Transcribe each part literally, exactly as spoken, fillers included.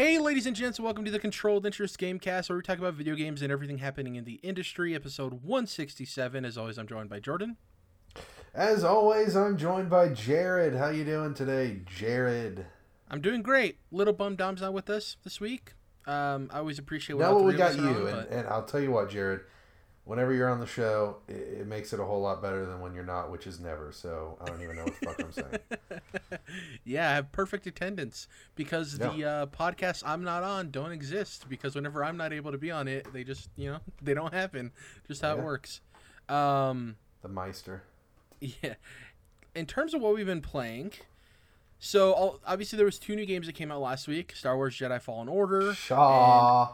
Hey, ladies and gents, welcome to the Controlled Interest Gamecast, where we talk about video games and everything happening in the industry, episode one sixty-seven. As always, I'm joined by Jordan. As always, I'm joined by Jared. How you doing today, Jared? I'm doing great. Little Bum Dom's not with us this week. Um, I always appreciate what we got you, on, and, but... and I'll tell you what, Jared, whenever you're on the show, it, it makes it a whole lot better than when you're not, which is never, so I don't even know what the fuck I'm saying. Yeah, I have perfect attendance, because yeah. the uh, podcasts I'm not on don't exist, because whenever I'm not able to be on it, they just, you know, they don't happen. Just how yeah. it works. Um, the Meister. Yeah. In terms of what we've been playing... So, obviously, there was two new games that came out last week. Star Wars Jedi Fallen Order. Shaw.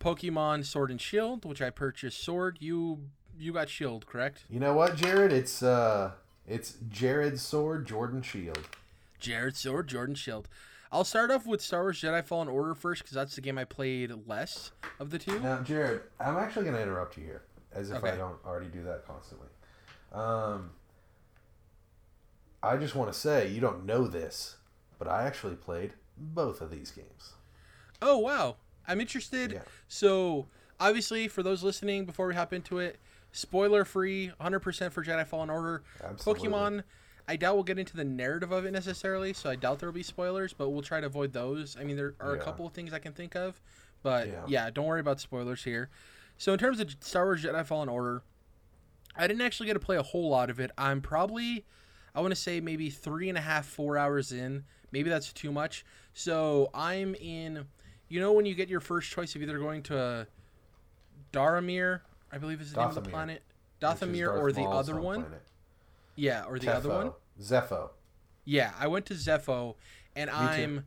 Pokemon Sword and Shield, which I purchased Sword. You you got Shield, correct? You know what, Jared? It's uh, it's Jared Sword, Jordan Shield. Jared Sword, Jordan Shield. I'll start off with Star Wars Jedi Fallen Order first, because that's the game I played less of the two. Now, Jared, I'm actually going to interrupt you here, as if okay. I don't already do that constantly. Um... I just want to say, you don't know this, but I actually played both of these games. Oh, wow. I'm interested. Yeah. So, obviously, for those listening, before we hop into it, spoiler-free, one hundred percent for Jedi Fallen Order. Absolutely. Pokemon, I doubt we'll get into the narrative of it necessarily, so I doubt there will be spoilers, but we'll try to avoid those. I mean, there are yeah. a couple of things I can think of, but, yeah. yeah, don't worry about spoilers here. So, in terms of Star Wars Jedi Fallen Order, I didn't actually get to play a whole lot of it. I'm probably... I want to say maybe three and a half, four hours in. Maybe that's too much. So I'm in, you know, when you get your first choice of either going to Dathomir, I believe is the Dathomir, name of the planet, Dathomir, or the Maul's other one. Planet. Yeah, or the Tefo. other one. Zeffo. Yeah, I went to Zeffo, and Me I'm, too.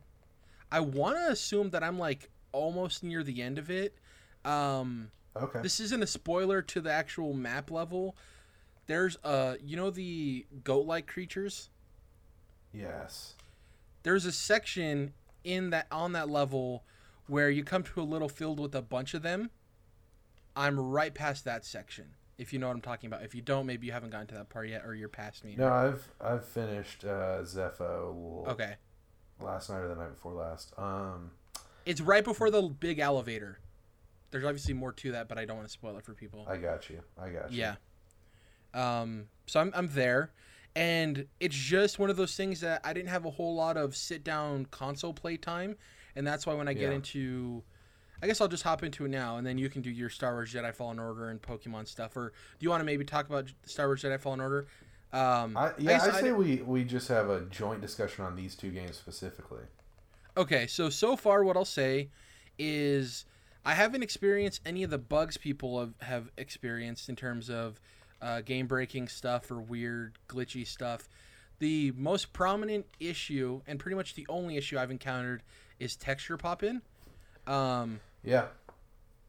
I want to assume that I'm like almost near the end of it. Um, okay. This isn't a spoiler to the actual map level. There's, uh, you know the goat-like creatures? Yes. There's a section in that on that level where you come to a little field with a bunch of them. I'm right past that section, if you know what I'm talking about. If you don't, maybe you haven't gotten to that part yet, or you're past me. No, I've I've finished uh, Zeffo. Okay. Last night or the night before last. Um, it's right before the big elevator. There's obviously more to that, but I don't want to spoil it for people. I got you. I got you. Yeah. Um, so I'm, I'm there, and it's just one of those things that I didn't have a whole lot of sit down console play time. And that's why when I get yeah. into, I guess I'll just hop into it now, and then you can do your Star Wars Jedi Fallen Order and Pokemon stuff. Or do you want to maybe talk about Star Wars Jedi Fallen Order? Um, I, yeah, I, I say I, we, we just have a joint discussion on these two games specifically. Okay. So, so far what I'll say is I haven't experienced any of the bugs people have, have experienced in terms of Uh, game breaking stuff or weird glitchy stuff. The most prominent issue, and pretty much the only issue I've encountered, is texture pop in. Um, yeah.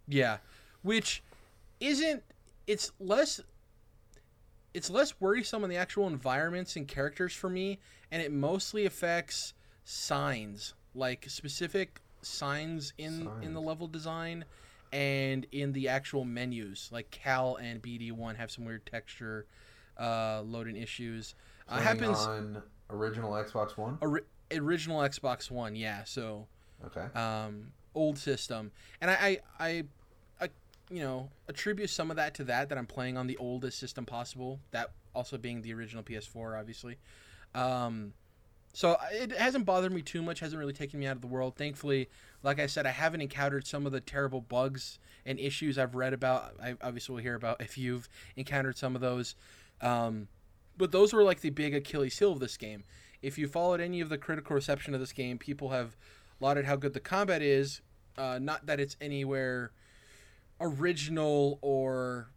Yeah. Which isn't, it's less, it's less worrisome in the actual environments and characters for me. And it mostly affects signs, like specific signs in, signs. in the level design. And in the actual menus, like Cal and B D one have some weird texture uh, loading issues. Uh, happens on original Xbox One? Or, original Xbox One, yeah. So, okay. Um, old system. And I, I, I, I, you know, attribute some of that to that, that I'm playing on the oldest system possible, that also being the original P S four, obviously. Um, so it hasn't bothered me too much, hasn't really taken me out of the world. Thankfully, like I said, I haven't encountered some of the terrible bugs and issues I've read about. I obviously will hear about if you've encountered some of those. Um, but those were like the big Achilles heel of this game. If you followed any of the critical reception of this game, people have lauded how good the combat is. Uh, not that it's anywhere original or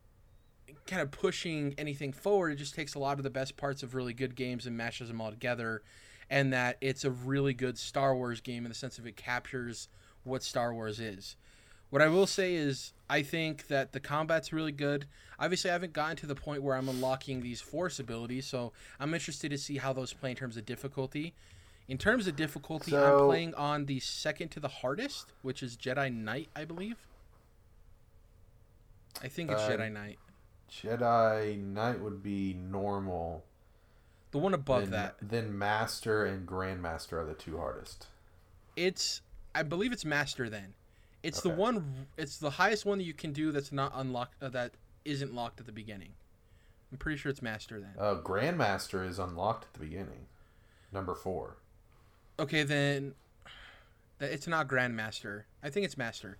kind of pushing anything forward. It just takes a lot of the best parts of really good games and mashes them all together. And that it's a really good Star Wars game in the sense of it captures what Star Wars is. What I will say is I think that the combat's really good. Obviously, I haven't gotten to the point where I'm unlocking these Force abilities, so I'm interested to see how those play in terms of difficulty. In terms of difficulty, so, I'm playing on the second to the hardest, which is Jedi Knight, I believe. I think it's uh, Jedi Knight. Jedi Knight would be normal. The one above then, that. Then Master and Grandmaster are the two hardest. It's I believe it's Master then. It's okay. the one. It's the highest one that you can do that's not unlocked. Uh, that isn't locked at the beginning. I'm pretty sure it's Master then. Oh, uh, Grandmaster is unlocked at the beginning. Number four. Okay, then. It's not Grandmaster. I think it's Master.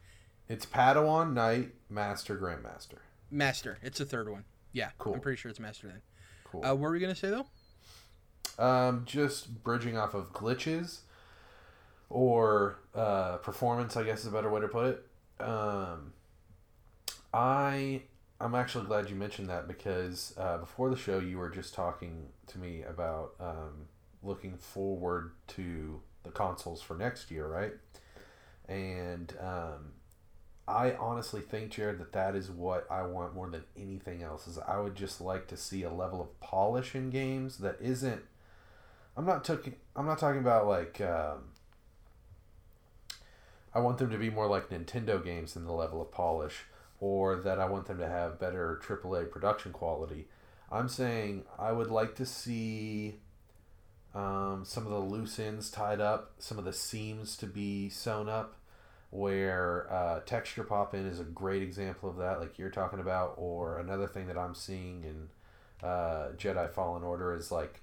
It's Padawan, Knight, Master, Grandmaster. Master. It's the third one. Yeah. Cool. I'm pretty sure it's Master then. Cool. Uh, what were we gonna say though? Um, just bridging off of glitches. Or uh, performance, I guess is a better way to put it. Um, I, I'm actually glad you mentioned that because uh, before the show, you were just talking to me about um, looking forward to the consoles for next year, right? And um, I honestly think, Jared, that that is what I want more than anything else. Is I would just like to see a level of polish in games that isn't. I'm not talking. I'm not talking about like. Um, I want them to be more like Nintendo games in the level of polish, or that I want them to have better triple A production quality. I'm saying I would like to see um, some of the loose ends tied up, some of the seams to be sewn up, where uh, texture pop-in is a great example of that, like you're talking about, or another thing that I'm seeing in uh, Jedi Fallen Order is like,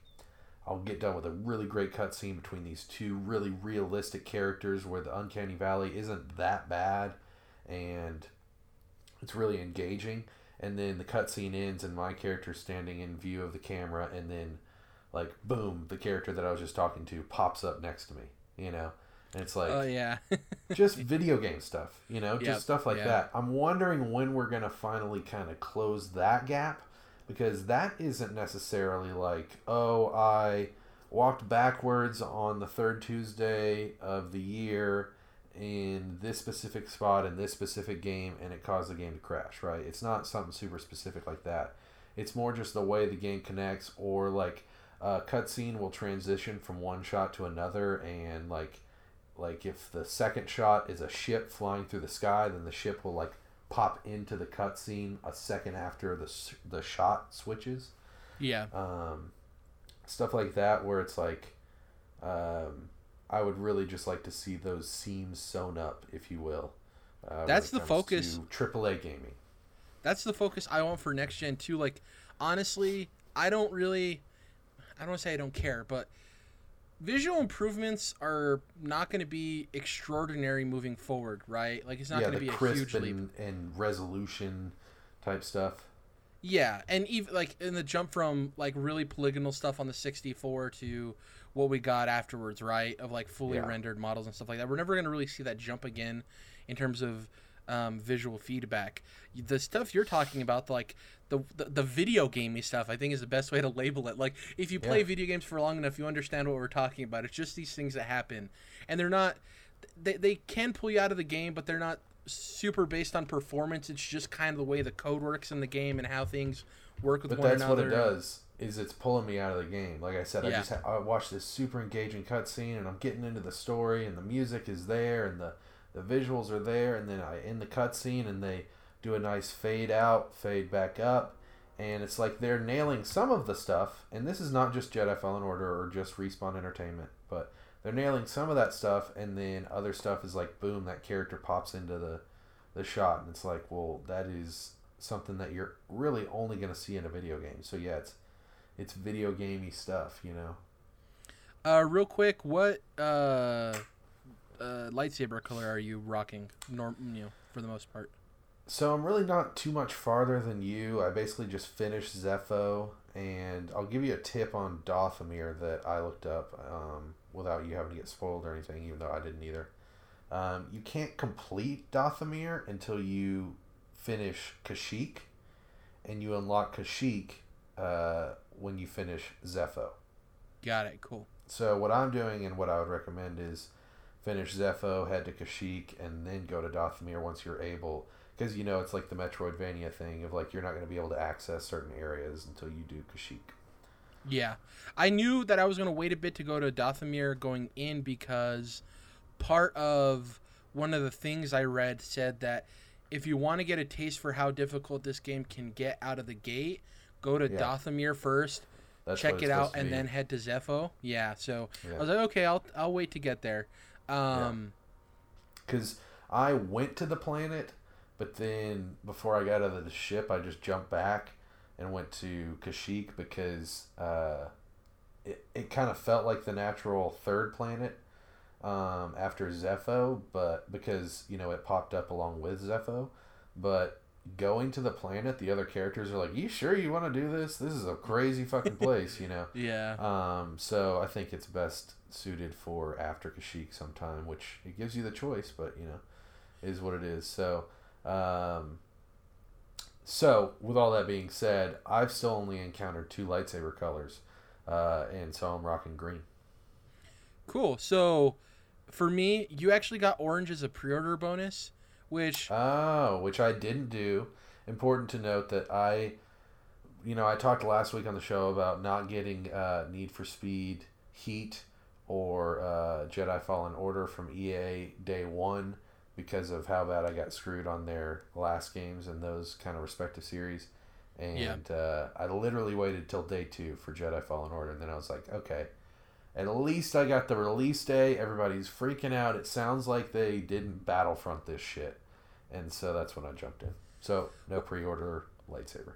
I'll get done with a really great cutscene between these two really realistic characters where the Uncanny Valley isn't that bad and it's really engaging. And then the cutscene ends and my character's standing in view of the camera and then, like, boom, the character that I was just talking to pops up next to me, you know? And it's like, oh, yeah. Just video game stuff, you know? Yep, just stuff like yeah. that. I'm wondering when we're going to finally kind of close that gap. Because that isn't necessarily like, oh, I walked backwards on the third Tuesday of the year in this specific spot in this specific game, and it caused the game to crash, right? It's not something super specific like that. It's more just the way the game connects, or like a cutscene will transition from one shot to another, and like, like if the second shot is a ship flying through the sky, then the ship will like pop into the cutscene a second after the the shot switches. Yeah. Um, stuff like that where it's like, um, I would really just like to see those seams sewn up, if you will. Uh, that's the focus. triple A gaming. That's the focus I want for next gen too. Like, honestly, I don't really, I don't want to say I don't care, but visual improvements are not going to be extraordinary moving forward, right? Like, it's not yeah, going to be a huge and, leap. And resolution type stuff. Yeah, and even like in the jump from like really polygonal stuff on the sixty-four to what we got afterwards, right? Of like fully yeah. rendered models and stuff like that. We're never going to really see that jump again in terms of um, visual feedback. The stuff you're talking about, like The, the the video gamey stuff, I think, is the best way to label it. Like, if you play yeah. video games for long enough, you understand what we're talking about. It's just these things that happen, and they're not they, they can pull you out of the game, but they're not super based on performance. It's just kind of the way the code works in the game and how things work with but one another. But that's what it does, is it's pulling me out of the game. Like I said, yeah. I just ha- I watched this super engaging cutscene, and I'm getting into the story, and the music is there, and the the visuals are there, and then I end the cutscene, and they do a nice fade out, fade back up, and it's like they're nailing some of the stuff, and this is not just Jedi Fallen Order or just Respawn Entertainment, but they're nailing some of that stuff, and then other stuff is like, boom, that character pops into the, the shot, and it's like, well, that is something that you're really only going to see in a video game. So yeah, it's it's video gamey stuff, you know? Uh, real quick, what uh, uh, lightsaber color are you rocking, norm, you know, for the most part? So I'm really not too much farther than you. I basically just finished Zeffo, and I'll give you a tip on Dathomir that I looked up um, without you having to get spoiled or anything, even though I didn't either. Um, you can't complete Dathomir until you finish Kashyyyk, and you unlock Kashyyyk uh, when you finish Zeffo. Got it, cool. So what I'm doing and what I would recommend is finish Zeffo, head to Kashyyyk, and then go to Dathomir once you're able. Because, you know, it's like the Metroidvania thing of, like, you're not going to be able to access certain areas until you do Kashyyyk. Yeah. I knew that I was going to wait a bit to go to Dathomir going in because part of one of the things I read said that if you want to get a taste for how difficult this game can get out of the gate, go to yeah. Dathomir first, That's check it out, and then head to Zeffo. Yeah, so yeah. I was like, okay, I'll I'll wait to get there. Um, yeah. because I went to the planet, but then before I got out of the ship, I just jumped back and went to Kashyyyk because uh, it it kind of felt like the natural third planet um, after Zeffo, but because you know it popped up along with Zeffo, but. Going to the planet, the other characters are like, you sure you want to do this? This is a crazy fucking place, you know? Yeah. Um, so I think it's best suited for after Kashyyyk sometime, which it gives you the choice, but, you know, is what it is. So, um, so with all that being said, I've still only encountered two lightsaber colors, uh, and so I'm rocking green. Cool. So for me, you actually got orange as a pre-order bonus. Which oh, which I didn't do. Important to note that I, you know, I talked last week on the show about not getting uh, Need for Speed Heat or uh, Jedi Fallen Order from E A day one because of how bad I got screwed on their last games and those kind of respective series. And yeah. uh, I literally waited till day two for Jedi Fallen Order, and then I was like, okay, at least I got the release day. Everybody's freaking out. It sounds like they didn't Battlefront this shit. And so that's when I jumped in. So no pre-order lightsaber.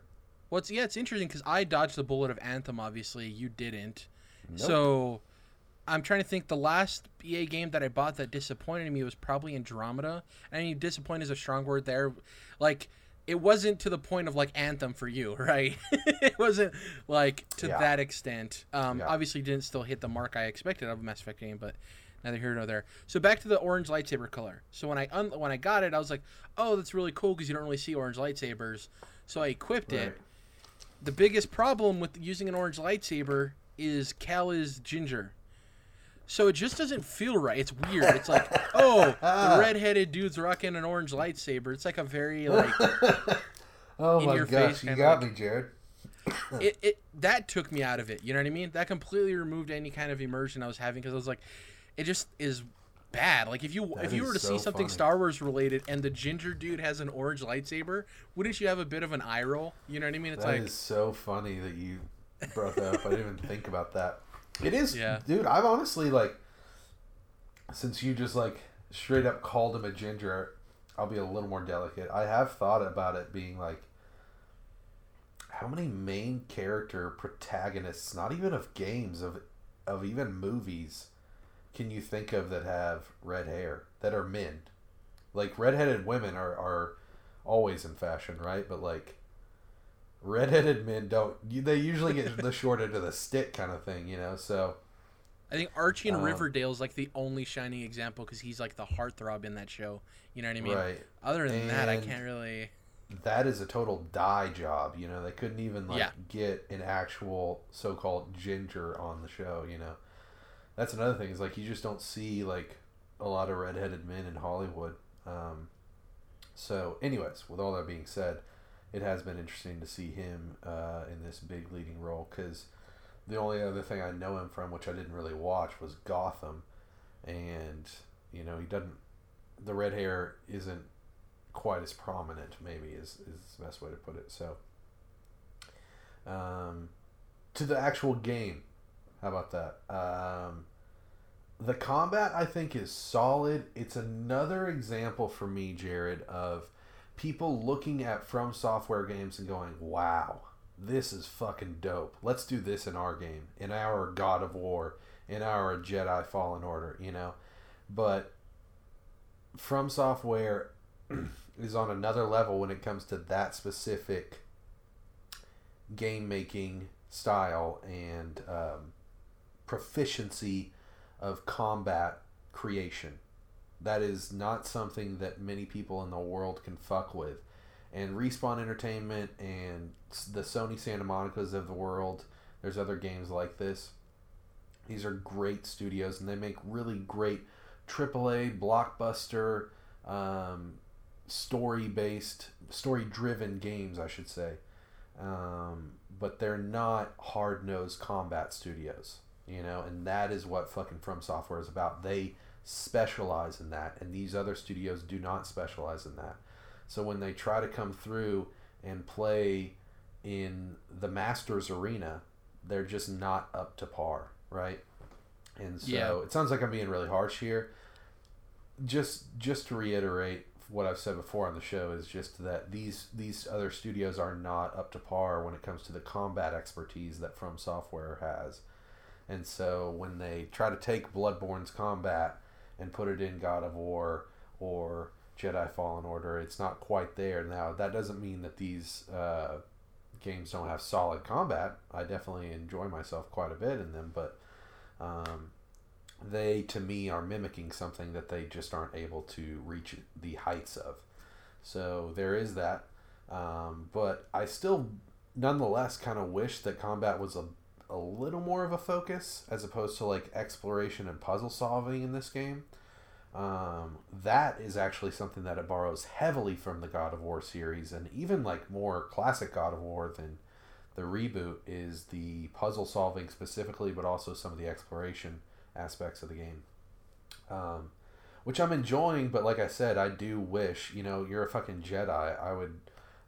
Well, it's, yeah, it's interesting because I dodged the bullet of Anthem, obviously. You didn't. Nope. So I'm trying to think. The last E A game that I bought that disappointed me was probably Andromeda. I mean, disappoint is a strong word there. Like, it wasn't to the point of, like, Anthem for you, right? It wasn't, like, to yeah. that extent. Um, yeah. Obviously, didn't still hit the mark I expected of a Mass Effect game, but neither here nor there. So, back to the orange lightsaber color. So, when I un- when I got it, I was like, oh, that's really cool because you don't really see orange lightsabers. So, I equipped right. it. The biggest problem with using an orange lightsaber is Cal is ginger. So, it just doesn't feel right. It's weird. It's like, oh, the redheaded dude's rocking an orange lightsaber. It's like a very, like, oh my gosh, you got me, Jared. it, it that took me out of it. You know what I mean? That completely removed any kind of immersion I was having because I was like, it just is bad. Like, if you if you were to see something Star Wars related and the ginger dude has an orange lightsaber, wouldn't you have a bit of an eye roll? You know what I mean? It's like, that is so funny that you brought that up. I didn't even think about that. It is, yeah. Dude, I've honestly, like, since you just, like, straight up called him a ginger, I'll be a little more delicate. I have thought about it being, like, how many main character protagonists, not even of games, of of even movies, can you think of that have red hair, that are men? Like, redheaded women are, are always in fashion, right? But, like... redheaded men don't. They usually get the short end of the stick, kind of thing, you know. So, I think Archie and um, Riverdale is like the only shining example because he's like the heartthrob in that show. You know what I mean? Right. Other than and that, I can't really. That is a total dye job, you know. They couldn't even like yeah. get an actual so-called ginger on the show, you know. That's another thing is like you just don't see like a lot of redheaded men in Hollywood. Um, so, anyways, with all that being said. It has been interesting to see him uh, in this big leading role because the only other thing I know him from, which I didn't really watch, was Gotham. And, you know, he doesn't... The red hair isn't quite as prominent, maybe, is, is the best way to put it. So, um, to the actual game. How about that? Um, the combat, I think, is solid. It's another example for me, Jared, of... people looking at From Software games and going, wow, this is fucking dope. Let's do this in our game, in our God of War, in our Jedi Fallen Order, you know? But From Software is on another level when it comes to that specific game-making style and um, proficiency of combat creation. That is not something that many people in the world can fuck with. And Respawn Entertainment and the Sony Santa Monica's of the world, there's other games like this. These are great studios, and they make really great triple A, blockbuster, um, story-based, story-driven games, I should say. Um, but they're not hard-nosed combat studios, you know? And that is what fucking From Software is about. They... specialize in that, and these other studios do not specialize in that. So when they try to come through and play in the Masters Arena, they're just not up to par, right? And so yeah. It sounds like I'm being really harsh here. just just to reiterate what I've said before on the show is just that these these other studios are not up to par when it comes to the combat expertise that From Software has. And so when they try to take Bloodborne's combat and put it in God of War or Jedi Fallen Order, it's not quite there. Now, that doesn't mean that these uh, games don't have solid combat. I definitely enjoy myself quite a bit in them, but um, they, to me, are mimicking something that they just aren't able to reach the heights of. So there is that. Um, but I still, nonetheless, kind of wish that combat was a a little more of a focus as opposed to like exploration and puzzle solving in this game. Um, that is actually something that it borrows heavily from the God of War series, and even like more classic God of War than the reboot is the puzzle solving specifically, but also some of the exploration aspects of the game, um, which I'm enjoying. But like I said, I do wish, you know, you're a fucking Jedi. I would,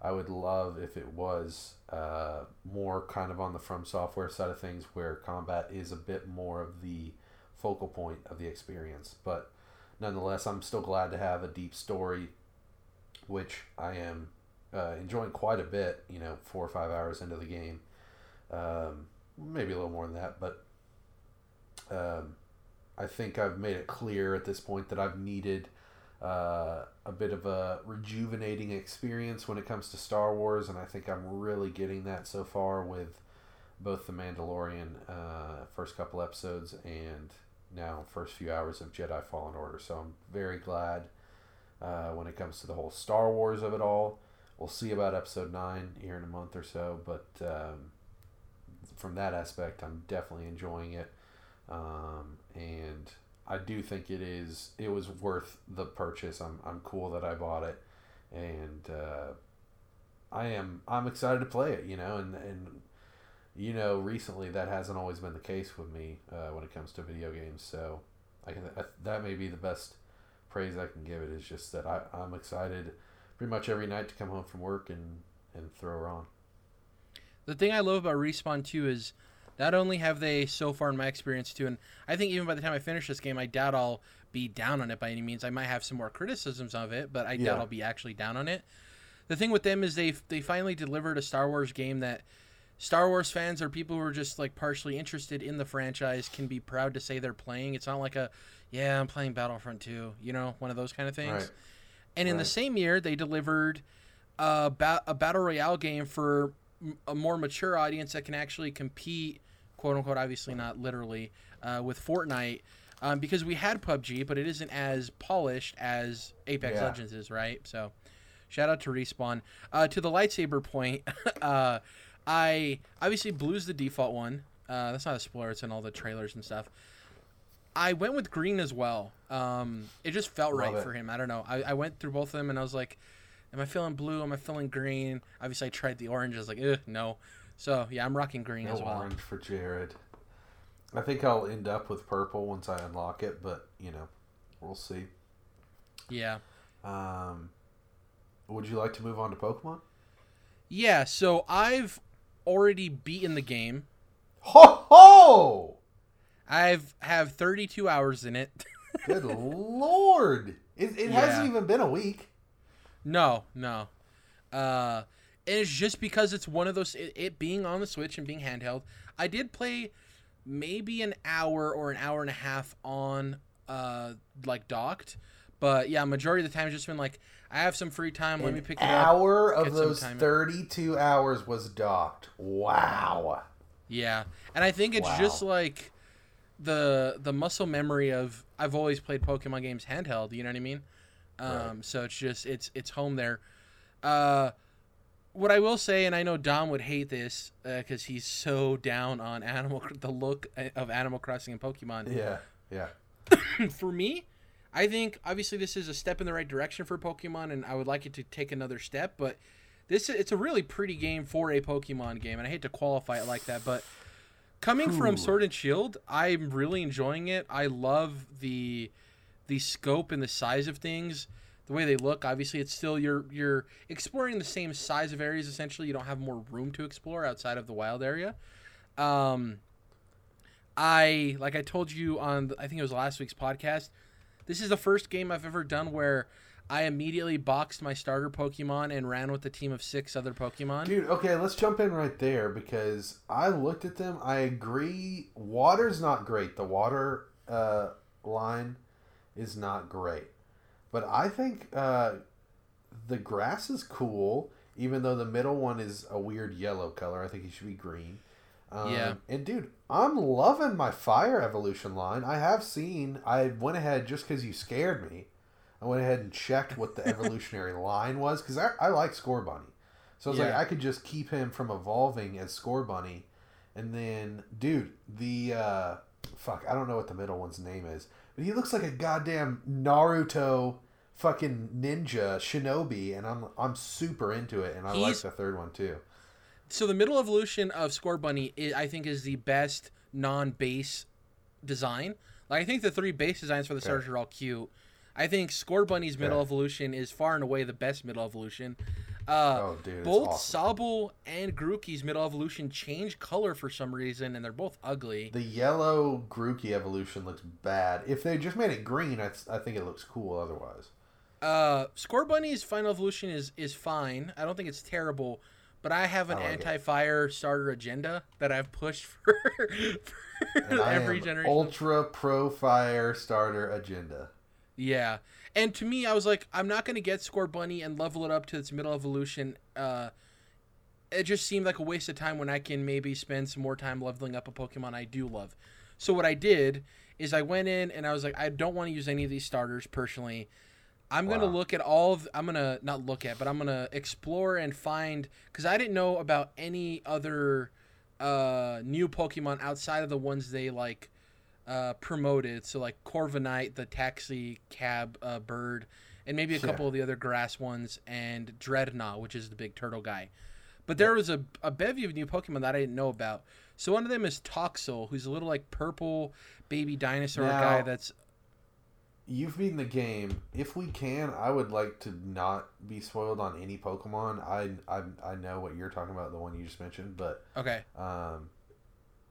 I would love if it was uh, more kind of on the From Software side of things, where combat is a bit more of the focal point of the experience. But nonetheless, I'm still glad to have a deep story, which I am uh, enjoying quite a bit, you know, four or five hours into the game. Um, maybe a little more than that, but um, I think I've made it clear at this point that I've needed uh, a bit of a rejuvenating experience when it comes to Star Wars, and I think I'm really getting that so far with both The Mandalorian, uh, first couple episodes, and now first few hours of Jedi Fallen Order. So I'm very glad uh, when it comes to the whole Star Wars of it all. We'll see about episode nine here in a month or so, but um, from that aspect, I'm definitely enjoying it. Um, and I do think it is it was worth the purchase. I'm I'm cool that I bought it, and uh, I am I'm excited to play it, you know, and and you know, recently that hasn't always been the case with me uh, when it comes to video games. So I can, I, that may be the best praise I can give it, is just that I, I'm excited pretty much every night to come home from work and, and throw her on. The thing I love about Respawn, too, is not only have they, so far in my experience, too, and I think even by the time I finish this game, I doubt I'll be down on it by any means. I might have some more criticisms of it, but I yeah. doubt I'll be actually down on it. The thing with them is they've they finally delivered a Star Wars game that Star Wars fans or people who are just like partially interested in the franchise can be proud to say they're playing. It's not like a, yeah, I'm playing Battlefront two, you know, one of those kind of things. Right. And right. in the same year, they delivered a, ba- a battle royale game for m- a more mature audience that can actually compete, quote unquote, obviously not literally, uh, with Fortnite, um, because we had P U B G, but it isn't as polished as Apex yeah. Legends is, right? So shout out to Respawn. Uh, to the lightsaber point, uh, I obviously blue's the default one. Uh, that's not a spoiler. It's in all the trailers and stuff. I went with green as well. Um, it just felt Love right it. for him. I don't know. I, I went through both of them and I was like, am I feeling blue? Am I feeling green? Obviously, I tried the orange. I was like, eh, no. So yeah, I'm rocking green no as well. Orange for Jared. I think I'll end up with purple once I unlock it, but you know, we'll see. Yeah. Um, would you like to move on to Pokemon? Yeah. So I've already beaten the game. Ho ho! I've have thirty-two hours in it. Good lord! It, it yeah. hasn't even been a week. No, no. Uh, and it's just because it's one of those. It, it being on the Switch and being handheld, I did play maybe an hour or an hour and a half on uh like docked, but yeah, majority of the time it's just been like, I have some free time. Let An me pick it up. An hour of those thirty-two hours was docked. Wow. Yeah. And I think it's wow. just like the the muscle memory of I've always played Pokemon games handheld. You know what I mean? Um, right. So it's just it's it's home there. Uh, what I will say, and I know Dom would hate this because uh, he's so down on Animal the look of Animal Crossing and Pokemon. Yeah. Yeah. For me, I think, obviously, this is a step in the right direction for Pokemon, and I would like it to take another step, but this it's a really pretty game for a Pokemon game, and I hate to qualify it like that, but coming Ooh. from Sword and Shield, I'm really enjoying it. I love the the scope and the size of things, the way they look. Obviously, it's still, you're, you're exploring the same size of areas, essentially. You don't have more room to explore outside of the wild area. Um, I, like I told you on, I think it was last week's podcast, This is the first game I've ever done where I immediately boxed my starter Pokemon and ran with a team of six other Pokemon. Dude, okay, let's jump in right there because I looked at them. I agree. Water's not great. The water uh, line is not great. But I think uh, the grass is cool, even though the middle one is a weird yellow color. I think it should be green. Um, yeah. And, dude, I'm loving my fire evolution line. I have seen, I went ahead just because you scared me. I went ahead and checked what the evolutionary line was, because I, I like Scorbunny. So I was yeah. like, I could just keep him from evolving as Scorbunny. And then, dude, the, uh, fuck, I don't know what the middle one's name is. But he looks like a goddamn Naruto fucking ninja shinobi, and I'm I'm super into it, and I He's... like the third one, too. So the middle evolution of Scorbunny, I think, is the best non-base design. Like, I think the three base designs for the okay. starters are all cute. I think Scorbunny's middle yeah. evolution is far and away the best middle evolution. Uh, oh, dude, both awesome. Sobble and Grookey's middle evolution change color for some reason, and they're both ugly. The yellow Grookey evolution looks bad. If they just made it green, I, I think it looks cool otherwise. Uh, Scorbunny's final evolution is, is fine. I don't think it's terrible, but I have an I like anti-fire it. starter agenda that I've pushed for, for every generation. Ultra pro fire starter agenda. Yeah, and to me, I was like, I'm not going to get Scorbunny and level it up to its middle evolution. Uh, it just seemed like a waste of time when I can maybe spend some more time leveling up a Pokemon I do love. So what I did is I went in and I was like, I don't want to use any of these starters personally. I'm wow. going to look at all of, I'm going to not look at, but I'm going to explore and find, because I didn't know about any other uh, new Pokemon outside of the ones they like. Uh, promoted, so like Corviknight, the taxi cab uh, bird, and maybe a yeah. couple of the other grass ones, and Drednaw, which is the big turtle guy. But there yeah. was a, a bevy of new Pokemon that I didn't know about. So one of them is Toxel, who's a little like purple baby dinosaur now, guy that's... You've beaten the game. If we can, I would like to not be spoiled on any Pokemon. I I, I know what you're talking about, the one you just mentioned, but... Okay. Um...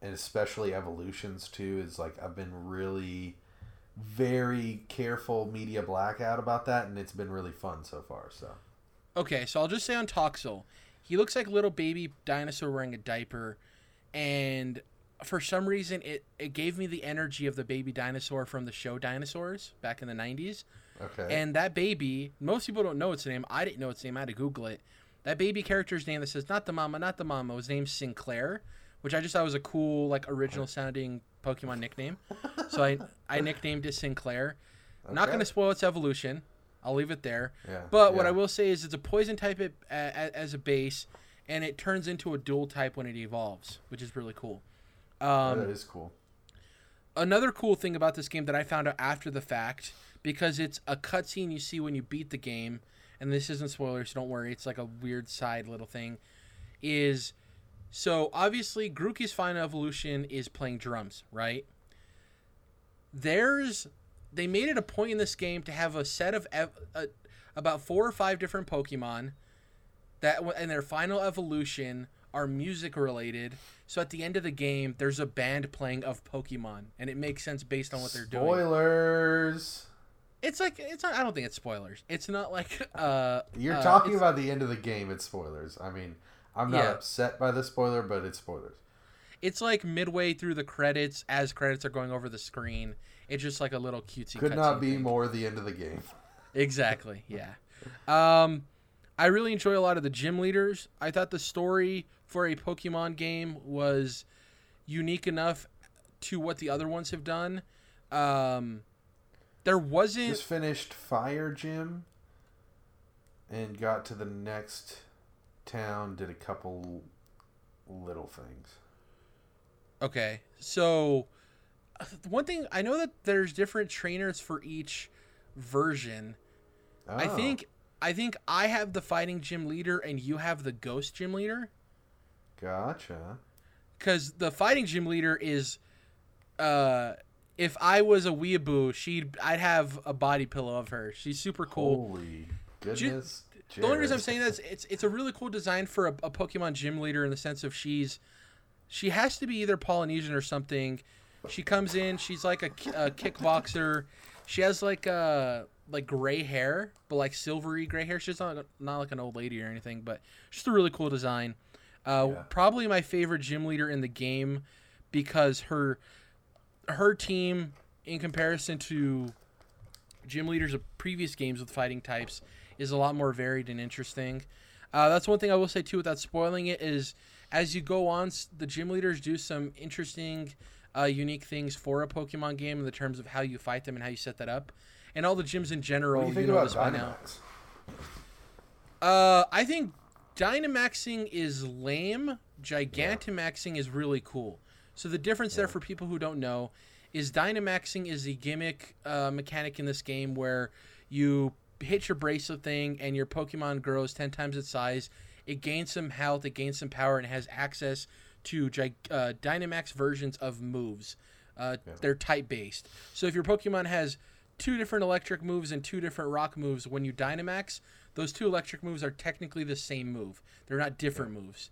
And especially evolutions too, is like I've been really very careful media blackout about that, and it's been really fun so far. So okay, so I'll just say on Toxel, he looks like a little baby dinosaur wearing a diaper, and for some reason it, it gave me the energy of the baby dinosaur from the show Dinosaurs back in the nineties. Okay. And that baby, most people don't know its name. I didn't know its name, I had to Google it. That baby character's name that says not the mama, not the mama, his name's Sinclair, which I just thought was a cool, like, original-sounding Pokemon nickname. So I I nicknamed it Sinclair. Okay. Not going to spoil its evolution. I'll leave it there. Yeah, but yeah. what I will say is it's a poison type it, uh, as a base, and it turns into a dual type when it evolves, which is really cool. Um, that is cool. Another cool thing about this game that I found out after the fact, because it's a cutscene you see when you beat the game, and this isn't spoilers, so don't worry. It's like a weird side little thing, is... So, obviously, Grookey's final evolution is playing drums, right? There's... They made it a point in this game to have a set of ev- uh, about four or five different Pokemon that in their final evolution are music-related. So, at the end of the game, there's a band playing of Pokemon. And it makes sense based on what they're doing. Spoilers! It's like... it's not, I don't think it's spoilers. It's not like... Uh, You're uh, talking about the end of the game. It's spoilers. I mean... I'm not yeah. upset by the spoiler, but it's spoilers. It's like midway through the credits, as credits are going over the screen. It's just like a little cutesy. Could not be thing. more the end of the game. Exactly, yeah. Um, I really enjoy a lot of the gym leaders. I thought the story for a Pokemon game was unique enough to what the other ones have done. Um, there wasn't... Just finished Fire Gym and got to the next... town, did a couple little things. Okay, so one thing I know that there's different trainers for each version. Oh. I think I think I have the fighting gym leader and you have the ghost gym leader. Gotcha. Because the fighting gym leader is, uh, if I was a weeaboo, she'd I'd have a body pillow of her. She's super cool. Holy goodness. She, Cheers. The only reason I'm saying that is it's it's a really cool design for a, a Pokemon gym leader in the sense of she's she has to be either Polynesian or something, She comes in. She's like a, a kickboxer. She has like a like gray hair, but like silvery gray hair. She's not not like an old lady or anything, but just a really cool design. Uh, yeah. Probably my favorite gym leader in the game because her her team, in comparison to gym leaders of previous games with fighting types, is a lot more varied and interesting. Uh, that's one thing I will say too, without spoiling it, is as you go on, the gym leaders do some interesting, uh, unique things for a Pokemon game in the terms of how you fight them and how you set that up, and all the gyms in general. What do you, think you know about this by now. Uh, I think Dynamaxing is lame. Gigantamaxing yeah. is really cool. So the difference yeah. there for people who don't know is Dynamaxing is the gimmick uh, mechanic in this game where you hit your bracelet thing and your Pokemon grows ten times its size. It gains some health, it gains some power, and it has access to uh, Dynamax versions of moves. Uh, yeah. They're type-based. So if your Pokemon has two different electric moves and two different rock moves, when you Dynamax, those two electric moves are technically the same move. They're not different yeah. moves.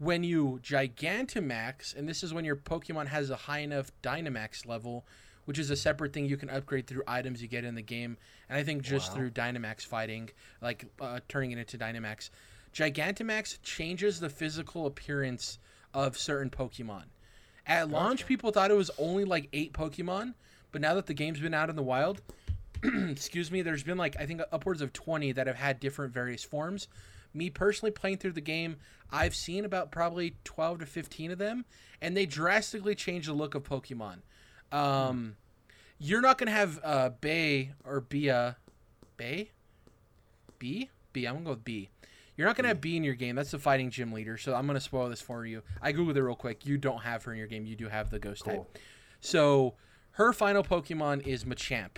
When you Gigantamax, and this is when your Pokemon has a high enough Dynamax level, which is a separate thing you can upgrade through items you get in the game. And I think just wow. through Dynamax fighting, like uh, turning it into Dynamax. Gigantamax changes the physical appearance of certain Pokemon. At launch, people thought it was only like eight Pokemon, but now that the game's been out in the wild, excuse me, there's been like, I think upwards of twenty that have had different various forms. Me personally playing through the game, I've seen about probably twelve to fifteen of them, and they drastically change the look of Pokemon. Um, you're not going to have uh, Bay or Bia. Bay? B? B. I'm going to go with B. You're not going to have B in your game. That's the fighting gym leader, so I'm going to spoil this for you. I Googled it real quick. You don't have her in your game. You do have the ghost cool. type. So her final Pokemon is Machamp.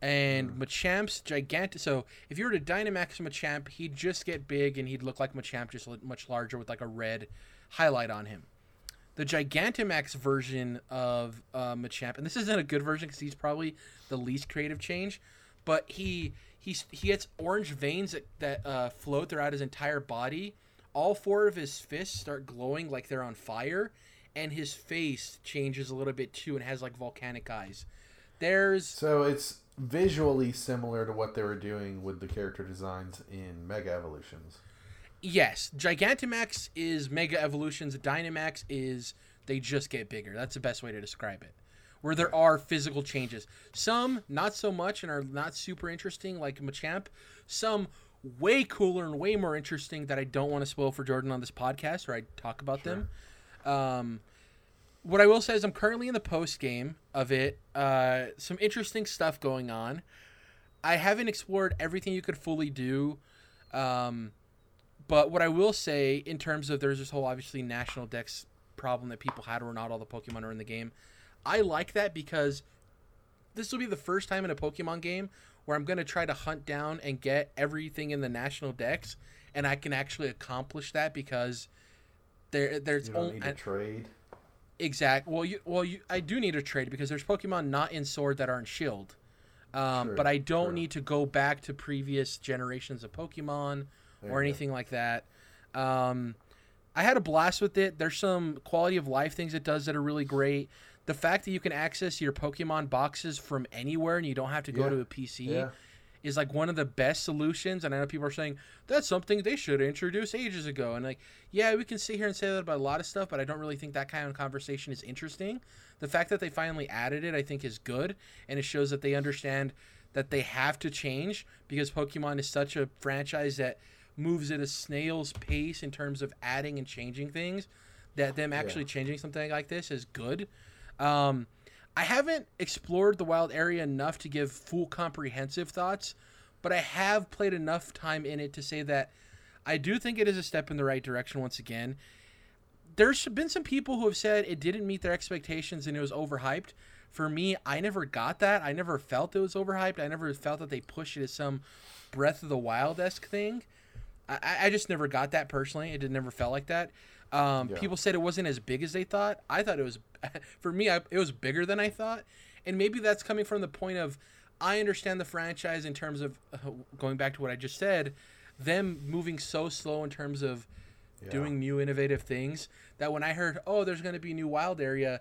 And mm. Machamp's gigantic. So if you were to Dynamax Machamp, he'd just get big and he'd look like Machamp, just much larger with like a red highlight on him. The Gigantamax version of uh, Machamp, and this isn't a good version because he's probably the least creative change, but he he he gets orange veins that, that uh, float throughout his entire body. All four of his fists start glowing like they're on fire, and his face changes a little bit too and has like volcanic eyes. There's so it's visually similar to what they were doing with the character designs in Mega Evolutions. Yes, Gigantamax is Mega Evolutions. Dynamax is they just get bigger. That's the best way to describe it. Where there are physical changes. Some not so much and are not super interesting like Machamp. Some way cooler and way more interesting that I don't want to spoil for Jordan on this podcast where I talk about sure. them. Um, what I will say is I'm currently in the post game of it. Uh, some interesting stuff going on. I haven't explored everything you could fully do. Um... But what I will say in terms of there's this whole obviously national dex problem that people had where not all the Pokemon are in the game. I like that because this will be the first time in a Pokemon game where I'm going to try to hunt down and get everything in the national dex. And I can actually accomplish that because there there's only need to I, trade. Exact. Well, you, well you, I do need to trade because there's Pokemon not in Sword that are in Shield. Um, sure, but I don't sure. need to go back to previous generations of Pokemon or anything like that. Um, I had a blast with it. There's some quality of life things it does that are really great. The fact that you can access your Pokemon boxes from anywhere and you don't have to go yeah. to a P C yeah. is like one of the best solutions. And I know people are saying, that's something they should introduce ages ago. And like, yeah, we can sit here and say that about a lot of stuff, but I don't really think that kind of conversation is interesting. The fact that they finally added it, I think, is good. And it shows that they understand that they have to change because Pokemon is such a franchise that moves at a snail's pace in terms of adding and changing things, that them actually yeah. changing something like this is good. Um, I haven't explored the wild area enough to give full comprehensive thoughts, but I have played enough time in it to say that I do think it is a step in the right direction once again. There's been some people who have said it didn't meet their expectations and it was overhyped. For me, I never got that. I never felt it was overhyped. I never felt that they pushed it as some Breath of the Wild-esque thing. I, I just never got that personally. It never felt like that. Um, yeah. People said it wasn't as big as they thought. I thought it was, for me, I, it was bigger than I thought. And maybe that's coming from the point of, I understand the franchise in terms of, uh, going back to what I just said, them moving so slow in terms of yeah. doing new innovative things, that when I heard, oh, there's going to be a new wild area,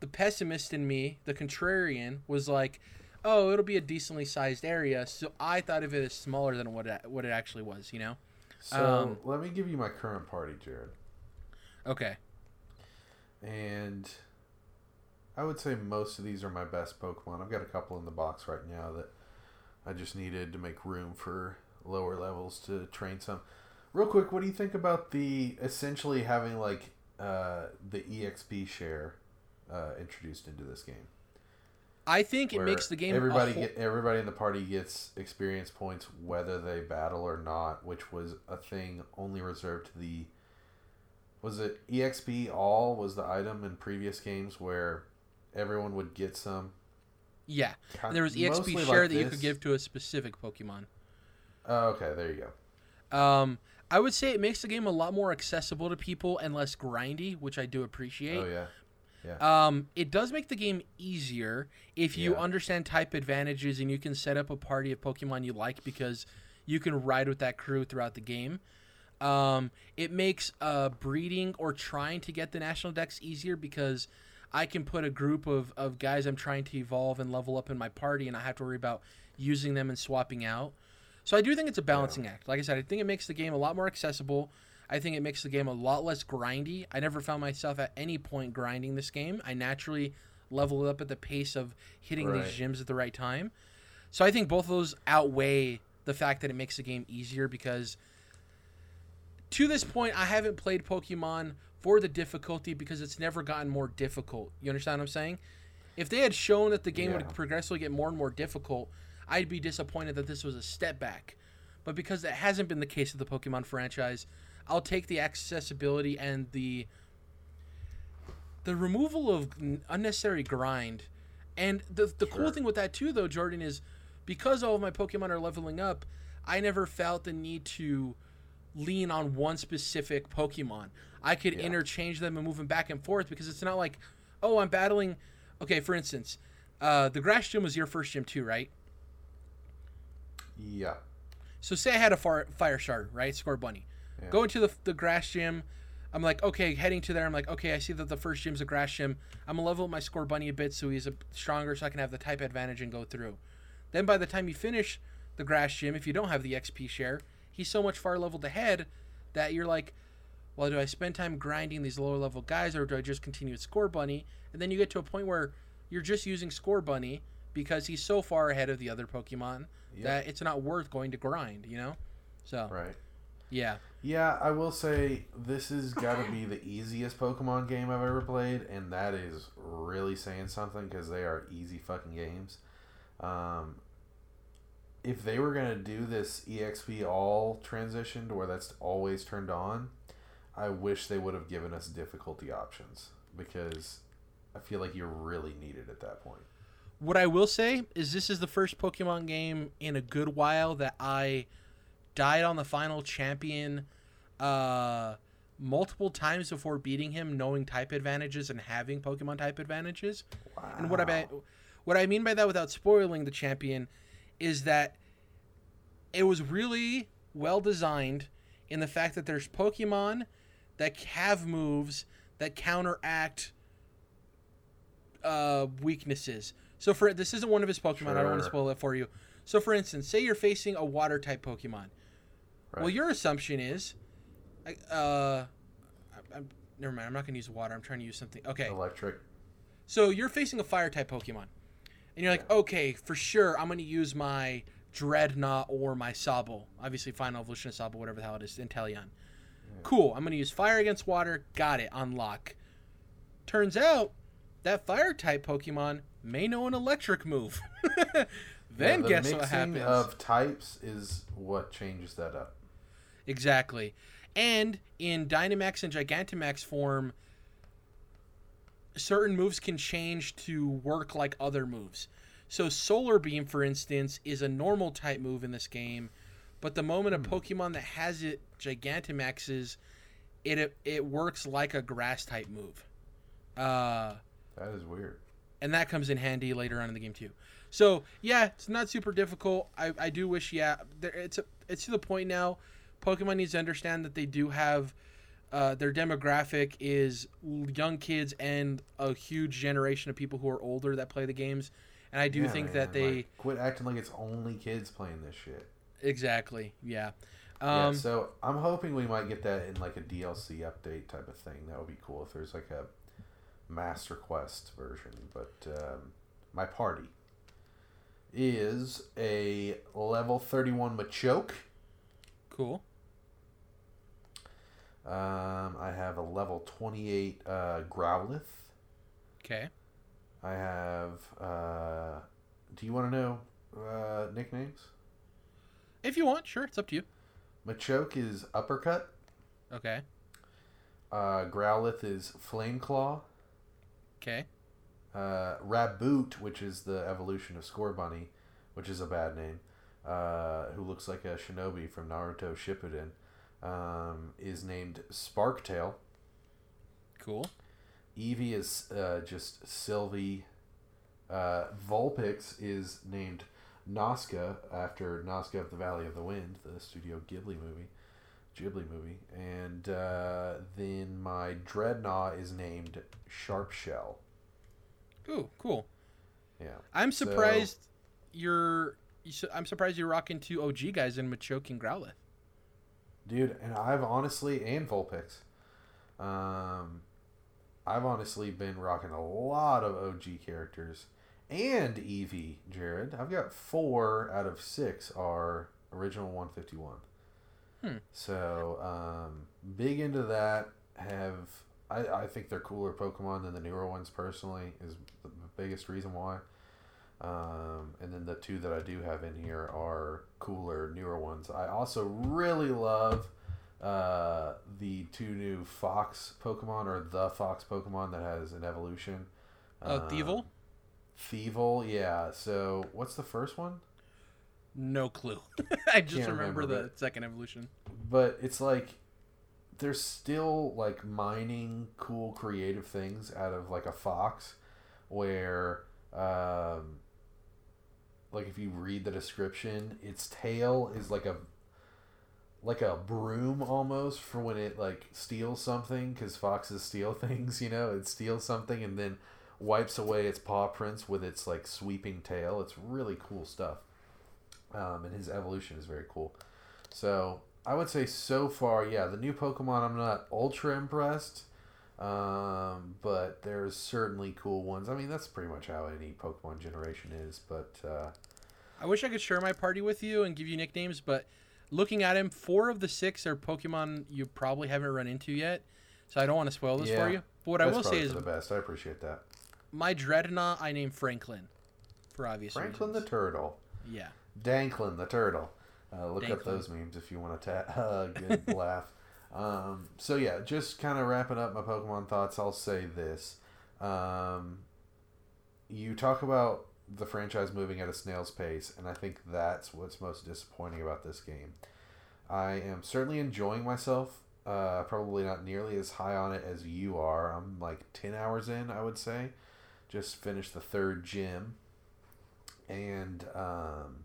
the pessimist in me, the contrarian, was like, oh, it'll be a decently sized area. So I thought of it as smaller than what it, what it actually was, you know? So um, let me give you my current party, Jared. Okay. And I would say most of these are my best Pokemon. I've got a couple in the box right now that I just needed to make room for lower levels to train some. Real quick, what do you think about the essentially having like uh, the E X P share uh, introduced into this game? I think it makes the game everybody whole... get, everybody in the party gets experience points whether they battle or not, which was a thing only reserved to the was it E X P all was the item in previous games where everyone would get some. Yeah, kind, there was E X P share like that this. You could give to a specific Pokemon. Oh, okay, there you go. Um, I would say it makes the game a lot more accessible to people and less grindy, which I do appreciate. Oh, yeah. Yeah. Um, it does make the game easier if you yeah. understand type advantages and you can set up a party of Pokemon you like because you can ride with that crew throughout the game. Um, it makes uh, breeding or trying to get the National Dex easier because I can put a group of, of guys I'm trying to evolve and level up in my party and I have to worry about using them and swapping out. So I do think it's a balancing yeah. act. Like I said, I think it makes the game a lot more accessible. I think it makes the game a lot less grindy. I never found myself at any point grinding this game. I naturally leveled up at the pace of hitting right. these gyms at the right time. So I think both of those outweigh the fact that it makes the game easier because to this point, I haven't played Pokemon for the difficulty because it's never gotten more difficult. You understand what I'm saying? If they had shown that the game yeah. would progressively get more and more difficult, I'd be disappointed that this was a step back. But because that hasn't been the case of the Pokemon franchise, I'll take the accessibility and the the removal of unnecessary grind. And the the sure. cool thing with that too, though, Jordan, is because all of my Pokemon are leveling up, I never felt the need to lean on one specific Pokemon. I could yeah. interchange them and move them back and forth because it's not like, oh, I'm battling. Okay, for instance, uh, the grass gym was your first gym too, right? Yeah. So say I had a far, fire shard, right? Scorbunny. Yeah. Go into the the grass gym. I'm like, okay, heading to there. I'm like, okay, I see that the first gym's a grass gym. I'm going to level up my Scorbunny a bit so he's a, stronger so I can have the type advantage and go through. Then by the time you finish the grass gym, if you don't have the X P share, he's so much far leveled ahead that you're like, well, do I spend time grinding these lower level guys or do I just continue with Scorbunny? And then you get to a point where you're just using Scorbunny because he's so far ahead of the other Pokemon yep. that it's not worth going to grind, you know? So right. Yeah. Yeah, I will say this has got to be the easiest Pokemon game I've ever played, and that is really saying something because they are easy fucking games. Um, if they were going to do this E X P all transition to where that's always turned on, I wish they would have given us difficulty options because I feel like you really need it at that point. What I will say is this is the first Pokemon game in a good while that I died on the final champion uh, multiple times before beating him, knowing type advantages and having Pokemon type advantages. Wow. And what I, what I mean by that without spoiling the champion is that it was really well designed in the fact that there's Pokemon that have moves that counteract uh, weaknesses. So for this isn't one of his Pokemon. Sure. I don't want to spoil it for you. So for instance, say you're facing a water type Pokemon. Right. Well, your assumption is, uh, I, I'm, never mind. I'm not going to use water. I'm trying to use something. Okay. Electric. So you're facing a fire type Pokemon, and you're like, okay, for sure, I'm going to use my Drednaw or my Sobble. Obviously, Final Evolution of Sobble, whatever the hell it is, Inteleon. Yeah. Cool. I'm going to use fire against water. Got it. Unlock. Turns out that fire type Pokemon may know an electric move. Then yeah, guess what happens. The mixing of types is what changes that up. Exactly. And in Dynamax and Gigantamax form, certain moves can change to work like other moves. So Solar Beam, for instance, is a normal type move in this game, but the moment mm. a Pokemon that has it Gigantamaxes, it, it it works like a grass type move. Uh, that is weird. And that comes in handy later on in the game too. So, yeah, it's not super difficult. I, I do wish, yeah, there, it's a, it's to the point now. Pokemon needs to understand that they do have uh, their demographic is young kids and a huge generation of people who are older that play the games. And I do yeah, think man, that they... Like, quit acting like it's only kids playing this shit. Exactly, yeah. Um, yeah. So I'm hoping we might get that in like a D L C update type of thing. That would be cool if there's like a Master Quest version. But um, my party is a level thirty-one Machoke. Cool. Um, I have a level twenty-eight uh, Growlithe. Okay. I have... Uh, do you want to know uh, nicknames? If you want, sure. It's up to you. Machoke is Uppercut. Okay. Uh, Growlithe is Flame Claw. Okay. Uh, Raboot, which is the evolution of Scorbunny, which is a bad name, uh, who looks like a shinobi from Naruto Shippuden. Um, is named Sparktail. Cool. Eevee is uh, just Sylvie. Uh, Vulpix is named Noska after Noska of the Valley of the Wind, the Studio Ghibli movie. Ghibli movie. And uh, then my Drednaw is named Sharpshell. Ooh, cool. Yeah. I'm surprised so, you're. I'm surprised you're rocking two O G guys in Machoke and Growlithe. Dude, and I've honestly, and Vulpix, um, I've honestly been rocking a lot of O G characters and Eevee, Jared. I've got four out of six are original one fifty-one. Hmm. So, um, big into that. Have I, I think they're cooler Pokemon than the newer ones, personally, is the biggest reason why. Um, and then the two that I do have in here are cooler, newer ones. I also really love uh, the two new Fox Pokemon, or the Fox Pokemon that has an evolution. Uh, um, Thievul? Thievul, yeah. So, what's the first one? No clue. I just Can't remember, remember the second evolution. But it's like, they're still like mining cool, creative things out of like a Fox, where... Um, like if you read the description, its tail is like a like a broom almost for when it like steals something, because foxes steal things, you know. It steals something and then wipes away its paw prints with its like sweeping tail. It's really cool stuff. Um, and his evolution is very cool. So I would say so far, yeah, the new Pokemon I'm not ultra impressed. Um, but there's certainly cool ones. I mean, that's pretty much how any Pokemon generation is, but, uh... I wish I could share my party with you and give you nicknames, but looking at him, four of the six are Pokemon you probably haven't run into yet, so I don't want to spoil this yeah, for you. But what I will say is... the best. I appreciate that. My Drednaw, I named Franklin, for obvious Franklin reasons. Franklin the Turtle. Yeah. Danklin the Turtle. Uh, look Danklin. Up those memes if you want to ta- uh, good laugh. Um, so yeah, just kind of wrapping up my Pokemon thoughts, I'll say this. Um, you talk about the franchise moving at a snail's pace, and I think that's what's most disappointing about this game. I am certainly enjoying myself, uh, probably not nearly as high on it as you are. I'm like ten hours in, I would say. Just finished the third gym. And, um...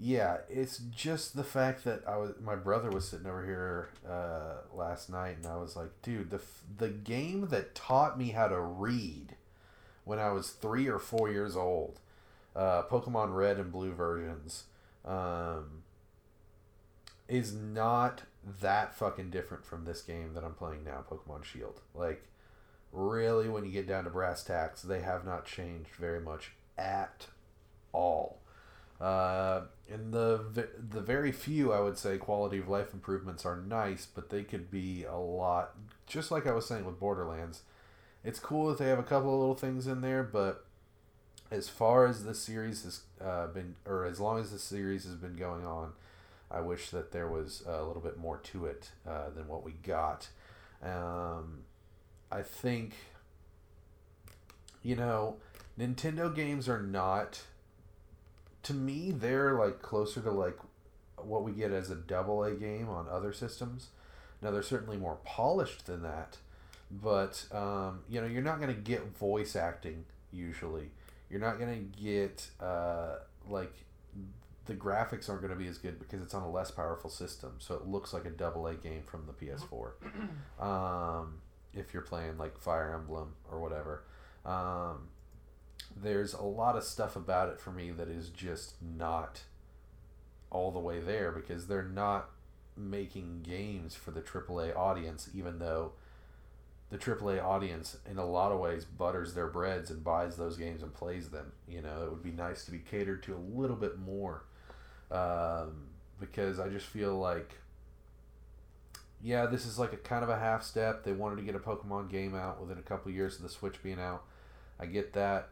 yeah, it's just the fact that I was my brother was sitting over here uh, last night, and I was like, dude, the the game that taught me how to read when I was three or four years old, uh, Pokemon Red and Blue versions, um, is not that fucking different from this game that I'm playing now, Pokemon Shield. Like, really, when you get down to brass tacks, they have not changed very much at all. Uh, and the the very few, I would say, quality of life improvements are nice, but they could be a lot. Just like I was saying with Borderlands, it's cool that they have a couple of little things in there, but as far as this series has uh, been, or as long as this series has been going on, I wish that there was a little bit more to it uh, than what we got. Um, I think, you know, Nintendo games are not... to me, they're like closer to like what we get as a double A game on other systems. Now, they're certainly more polished than that, but um, you know, you're not going to get voice acting usually. You're not going to get uh, like the graphics aren't going to be as good because it's on a less powerful system, so it looks like a double A game from the P S four. Um, if you're playing like Fire Emblem or whatever, um, there's a lot of stuff about it for me that is just not all the way there because they're not making games for the triple A audience, even though the triple A audience in a lot of ways butters their breads and buys those games and plays them. You know, it would be nice to be catered to a little bit more, um, because I just feel like, yeah, this is like a kind of a half step. They wanted to get a Pokemon game out within a couple years of the Switch being out. I get that.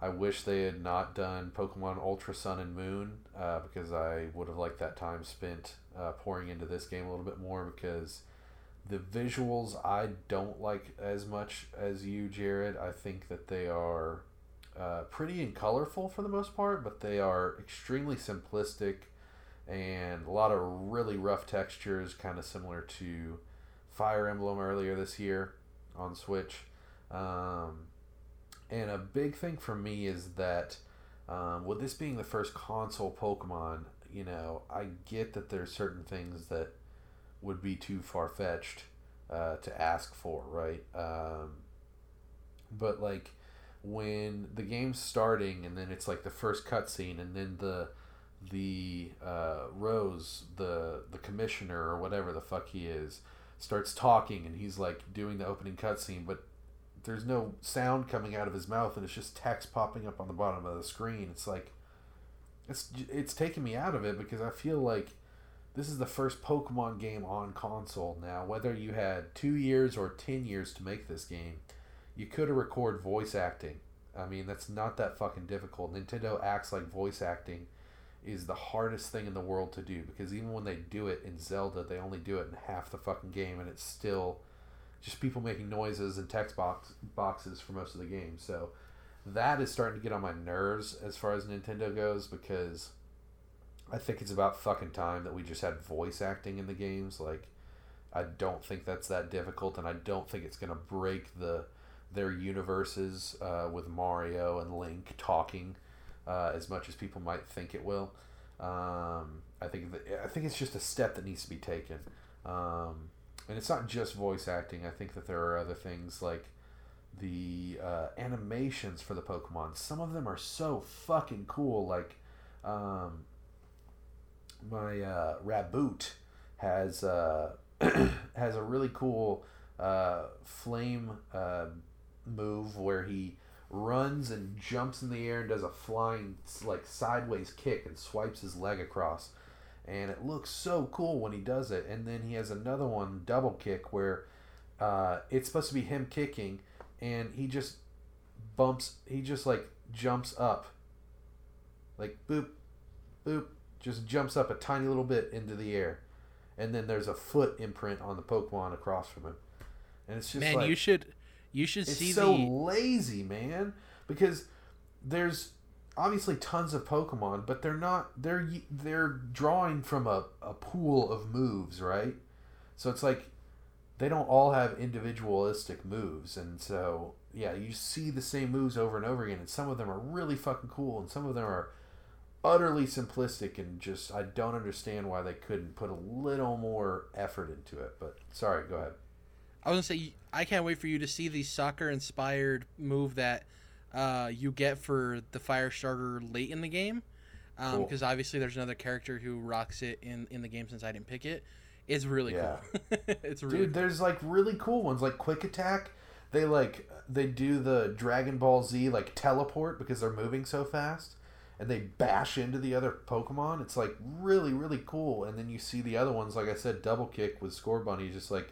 I wish they had not done Pokemon Ultra Sun and Moon, uh, because I would have liked that time spent uh, pouring into this game a little bit more, because the visuals I don't like as much as you, Jared. I think that they are uh, pretty and colorful for the most part, but they are extremely simplistic and a lot of really rough textures, kind of similar to Fire Emblem earlier this year on Switch. Um... And a big thing for me is that, um, with this being the first console Pokemon, you know, I get that there's certain things that would be too far-fetched uh, to ask for, right? Um, but, like, when the game's starting and then it's, like, the first cutscene and then the the uh, Rose, the, the commissioner or whatever the fuck he is, starts talking and he's, like, doing the opening cutscene, but there's no sound coming out of his mouth and it's just text popping up on the bottom of the screen. It's like, it's it's taking me out of it because I feel like this is the first Pokemon game on console now. Whether you had two years or ten years to make this game, you could have recorded voice acting. I mean, that's not that fucking difficult. Nintendo acts like voice acting is the hardest thing in the world to do, because even when they do it in Zelda, they only do it in half the fucking game and it's still just people making noises and text box boxes for most of the game. So that is starting to get on my nerves as far as Nintendo goes, because I think it's about fucking time that we just had voice acting in the games. Like, I don't think that's that difficult, and I don't think it's going to break the their universes uh, with Mario and Link talking uh, as much as people might think it will. Um, I think that, I think it's just a step that needs to be taken. Um, And it's not just voice acting. I think that there are other things like the uh, animations for the Pokemon. Some of them are so fucking cool. Like, um, my uh, Raboot has uh, has a really cool uh, flame uh, move where he runs and jumps in the air and does a flying like sideways kick and swipes his leg across. And it looks so cool when he does it. And then he has another one, double kick, where uh, it's supposed to be him kicking, and he just bumps, he just like jumps up. Like boop, boop, just jumps up a tiny little bit into the air. And then there's a foot imprint on the Pokemon across from him. And it's just man, like... Man, you should, you should see so the... It's so lazy, man. Because there's... obviously tons of Pokemon, but they're not they're they're drawing from a, a pool of moves, right? So it's like they don't all have individualistic moves, and so yeah, you see the same moves over and over again, and some of them are really fucking cool and some of them are utterly simplistic, and just I don't understand why they couldn't put a little more effort into it. But sorry, go ahead. I was gonna say, I can't wait for you to see the soccer inspired move that Uh, you get for the fire starter late in the game, because um, cool. obviously there's another character who rocks it in, in the game since I didn't pick it. It's really yeah. cool. It's really dude. Cool. There's like really cool ones like Quick Attack. They like they do the Dragon Ball Z like teleport because they're moving so fast, and they bash into the other Pokemon. It's like really really cool. And then you see the other ones like I said, Double Kick with Scorbunny. Just like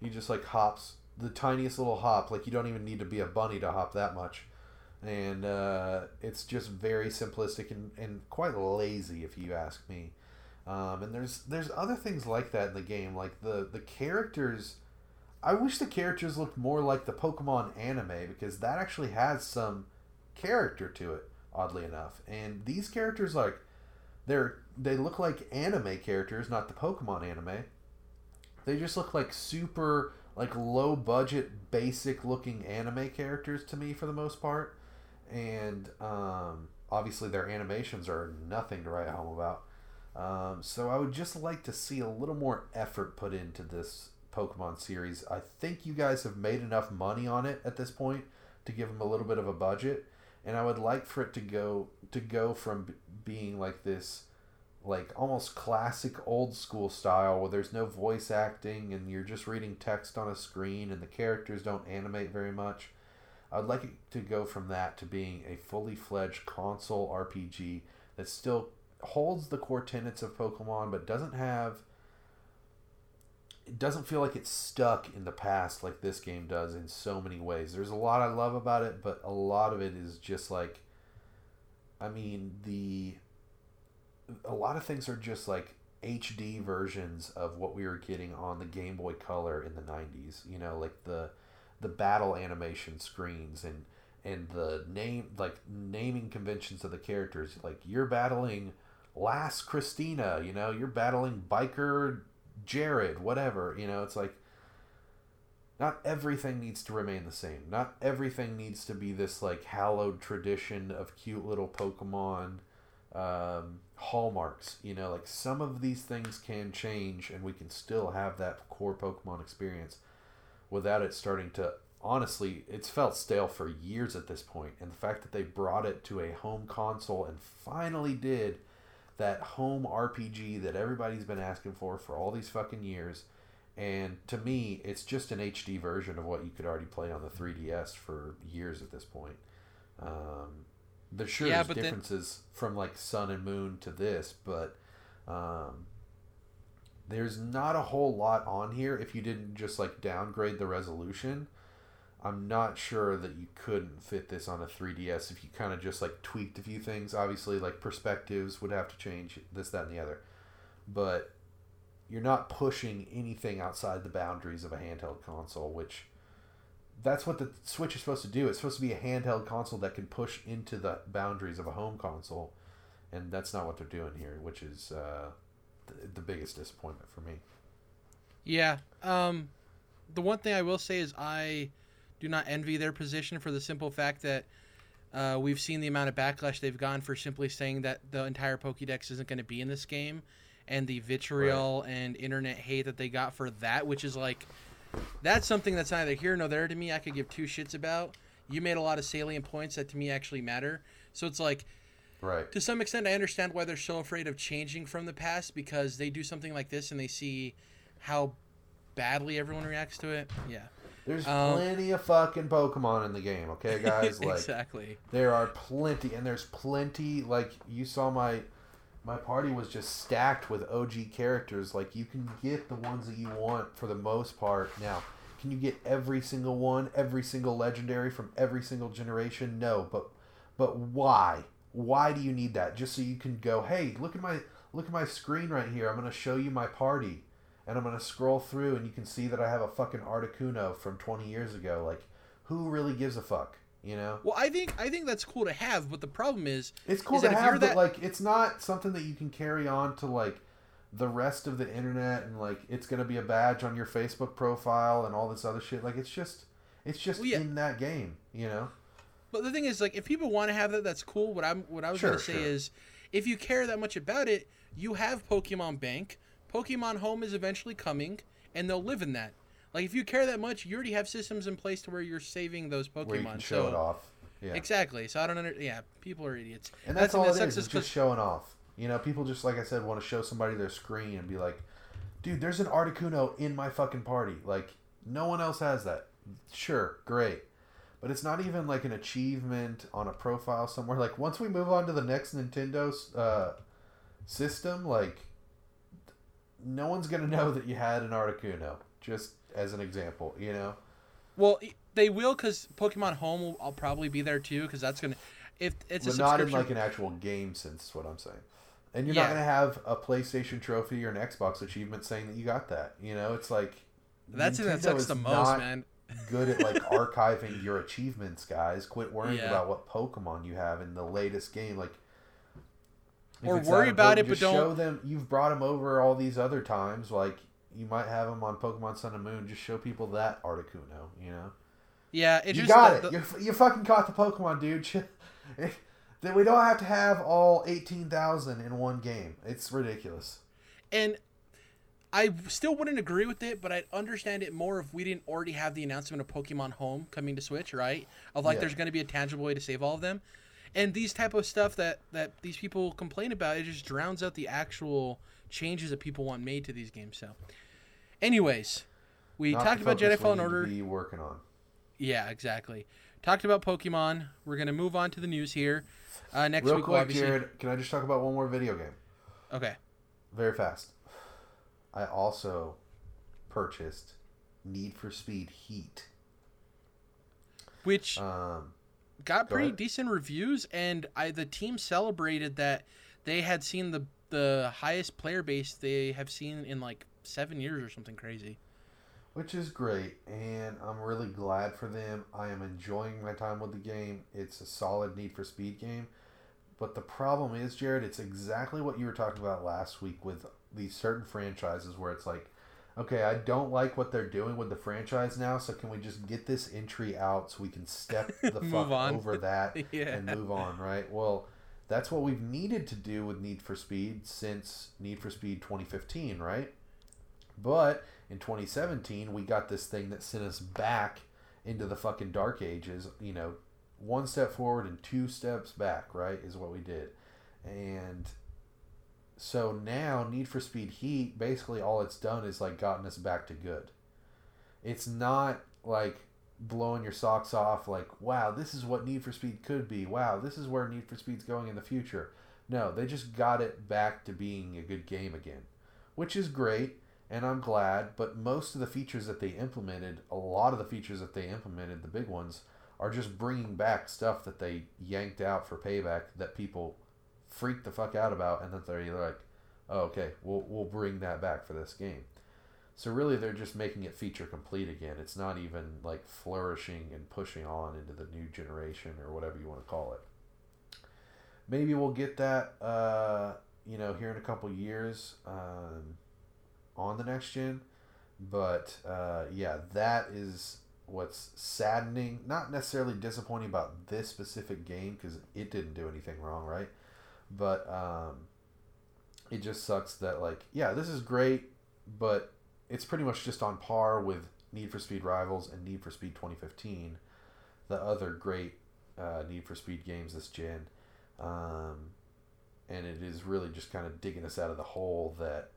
he just like hops. The tiniest little hop, like you don't even need to be a bunny to hop that much, and uh, it's just very simplistic and, and quite lazy if you ask me. Um, and there's there's other things like that in the game, like the the characters. I wish the characters looked more like the Pokemon anime, because that actually has some character to it, oddly enough. And these characters, like they're they look like anime characters, not the Pokemon anime. They just look like super. Like low budget, basic looking anime characters to me for the most part, and um, obviously their animations are nothing to write home about. Um, so I would just like to see a little more effort put into this Pokemon series. I think you guys have made enough money on it at this point to give them a little bit of a budget, and I would like for it to go to go from being like this, like almost classic old school style where there's no voice acting and you're just reading text on a screen and the characters don't animate very much. I'd like it to go from that to being a fully fledged console R P G that still holds the core tenets of Pokemon, but doesn't have, it doesn't feel like it's stuck in the past like this game does in so many ways. There's a lot I love about it, but a lot of it is just like, I mean, the, a lot of things are just like H D versions of what we were getting on the Game Boy Color in the nineties, you know, like the, the battle animation screens and, and the name, like naming conventions of the characters, like you're battling Lass Christina, you know, you're battling Biker Jared, whatever, you know, it's like not everything needs to remain the same. Not everything needs to be this like hallowed tradition of cute little Pokemon um, hallmarks, you know, like some of these things can change and we can still have that core Pokemon experience without it starting to, honestly, it's felt stale for years at this point. And the fact that they brought it to a home console and finally did that home R P G that everybody's been asking for for all these fucking years. And to me, it's just an H D version of what you could already play on the three D S for years at this point. Um, there sure yeah, is differences then... from like Sun and Moon to this, but um, there's not a whole lot on here. If you didn't just like downgrade the resolution, I'm not sure that you couldn't fit this on a three D S if you kind of just like tweaked a few things. Obviously, like perspectives would have to change, this, that, and the other. But you're not pushing anything outside the boundaries of a handheld console, which that's what the Switch is supposed to do. It's supposed to be a handheld console that can push into the boundaries of a home console. And that's not what they're doing here, which is uh, the, the biggest disappointment for me. Yeah. Um, the one thing I will say is I... do not envy their position for the simple fact that uh, we've seen the amount of backlash they've gone for simply saying that the entire Pokédex isn't going to be in this game, and the vitriol right. and internet hate that they got for that, which is like, that's something that's neither here nor there to me. I could give two shits about. You made a lot of salient points that to me actually matter. So it's like, right. to some extent, I understand why they're so afraid of changing from the past, because they do something like this and they see how badly everyone reacts to it. Yeah. There's um, plenty of fucking Pokemon in the game, okay, guys? Like, exactly. There are plenty, and there's plenty, like, you saw my my party was just stacked with O G characters. Like, you can get the ones that you want for the most part. Now, can you get every single one, every single legendary from every single generation? No, but but why? Why do you need that? Just so you can go, hey, look at my look at my screen right here. I'm going to show you my party. And I'm going to scroll through and you can see that I have a fucking Articuno from twenty years ago. Like, who really gives a fuck, you know? Well, I think I think that's cool to have, but the problem is... It's cool is to have, but, that... like, it's not something that you can carry on to, like, the rest of the internet and, like, it's going to be a badge on your Facebook profile and all this other shit. Like, it's just, it's just well, yeah. in that game, you know? But the thing is, like, if people want to have that, that's cool. What, I'm, what I was sure, going to say sure. is, if you care that much about it, you have Pokemon Bank... Pokemon Home is eventually coming, and they'll live in that. Like, if you care that much, you already have systems in place to where you're saving those Pokemon. Where you can show so, it off. Yeah. Exactly. So I don't understand. Yeah, people are idiots. And that's, that's all it is. It's just showing off. You know, people just, like I said, want to show somebody their screen and be like, dude, there's an Articuno in my fucking party. Like, no one else has that. Sure, great. But it's not even, like, an achievement on a profile somewhere. Like, once we move on to the next Nintendo uh, system, like... no one's going to know that you had an Articuno, just as an example, you know? Well, they will, because Pokemon Home will I'll probably be there, too, because that's going to... if it's but a not in, like, an actual game sense, is what I'm saying. And you're yeah. not going to have a PlayStation trophy or an Xbox achievement saying that you got that. You know, it's like... that's Nintendo thing that sucks the most, man. good at, like, archiving your achievements, guys. Quit worrying yeah. about what Pokemon you have in the latest game, like... if or worry about it, but don't show them. You've brought them over all these other times. Like, you might have them on Pokemon Sun and Moon. Just show people that Articuno, you know? Yeah, it you just, got the, it. The... You, you fucking caught the Pokemon, dude. That we don't have to have all eighteen thousand in one game. It's ridiculous. And I still wouldn't agree with it, but I'd understand it more if we didn't already have the announcement of Pokemon Home coming to Switch, right? Of like, yeah. there's going to be a tangible way to save all of them. And these type of stuff that, that these people complain about, it just drowns out the actual changes that people want made to these games. So, anyways, we Not talked about Jedi Fallen Order. Be working on. Yeah, exactly. Talked about Pokemon. We're going to move on to the news here. Uh, next Real week, quick, obviously... Jared, can I just talk about one more video game? Okay. Very fast. I also purchased Need for Speed Heat. Which um, got go pretty ahead. decent reviews, and I the team celebrated that they had seen the, the highest player base they have seen in like seven years or something crazy. Which is great, and I'm really glad for them. I am enjoying my time with the game. It's a solid Need for Speed game. But the problem is, Jared, it's exactly what you were talking about last week with these certain franchises where it's like, okay, I don't like what they're doing with the franchise now, so can we just get this entry out so we can step the fuck on. over that yeah. and move on, right? Well, that's what we've needed to do with Need for Speed since Need for Speed twenty fifteen, right? But in twenty seventeen, we got this thing that sent us back into the fucking dark ages. You know, one step forward and two steps back, right, is what we did. And so now Need for Speed Heat, basically all it's done is, like, gotten us back to good. It's not, like, blowing your socks off, like, wow, this is what Need for Speed could be. Wow, this is where Need for Speed's going in the future. No, they just got it back to being a good game again, which is great. And I'm glad, but most of the features that they implemented, a lot of the features that they implemented, the big ones, are just bringing back stuff that they yanked out for Payback that people freaked the fuck out about, and that they're like, oh, okay, we'll we'll bring that back for this game. So really, they're just making it feature complete again. It's not even like flourishing and pushing on into the new generation or whatever you want to call it. Maybe we'll get that, uh, you know, here in a couple years. Um, on the next gen, but uh, yeah, that is what's saddening, not necessarily disappointing about this specific game, because it didn't do anything wrong, right? But um, it just sucks that, like, yeah, this is great, but it's pretty much just on par with Need for Speed Rivals and Need for Speed twenty fifteen, the other great uh, Need for Speed games this gen, um, and it is really just kind of digging us out of the hole that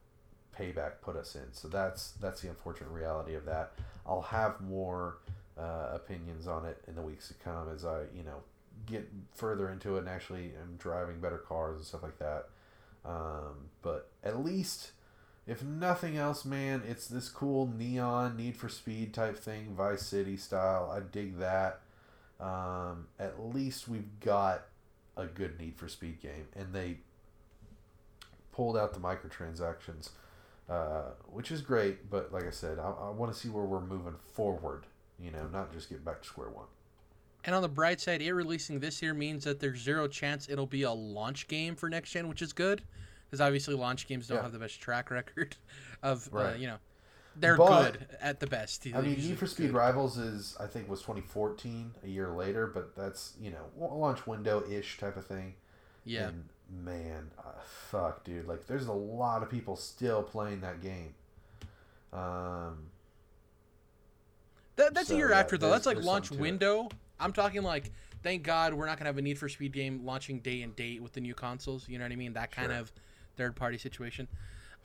Payback put us in. So that's that's the unfortunate reality of that. I'll have more uh, opinions on it in the weeks to come as I, you know, get further into it and actually am driving better cars and stuff like that. Um, but at least, if nothing else, man, it's this cool neon Need for Speed type thing, Vice City style. I dig that. Um, at least we've got a good Need for Speed game, and they pulled out the microtransactions. Uh, which is great, but like I said, I, I want to see where we're moving forward, you know, not just get back to square one. And on the bright side, it releasing this year means that there's zero chance it'll be a launch game for next gen, which is good, because obviously launch games don't yeah. have the best track record of, right. uh, you know, they're but, good at the best. I mean, Need for Speed good. Rivals is, I think, was twenty fourteen, a year later, but that's, you know, launch window-ish type of thing. Yeah. And, man, uh, fuck, dude. Like, there's a lot of people still playing that game. Um, that, that's so, a year yeah, after, though. That's like launch window. It. I'm talking like, thank God we're not going to have a Need for Speed game launching day and date with the new consoles. You know what I mean? That kind sure. of third-party situation.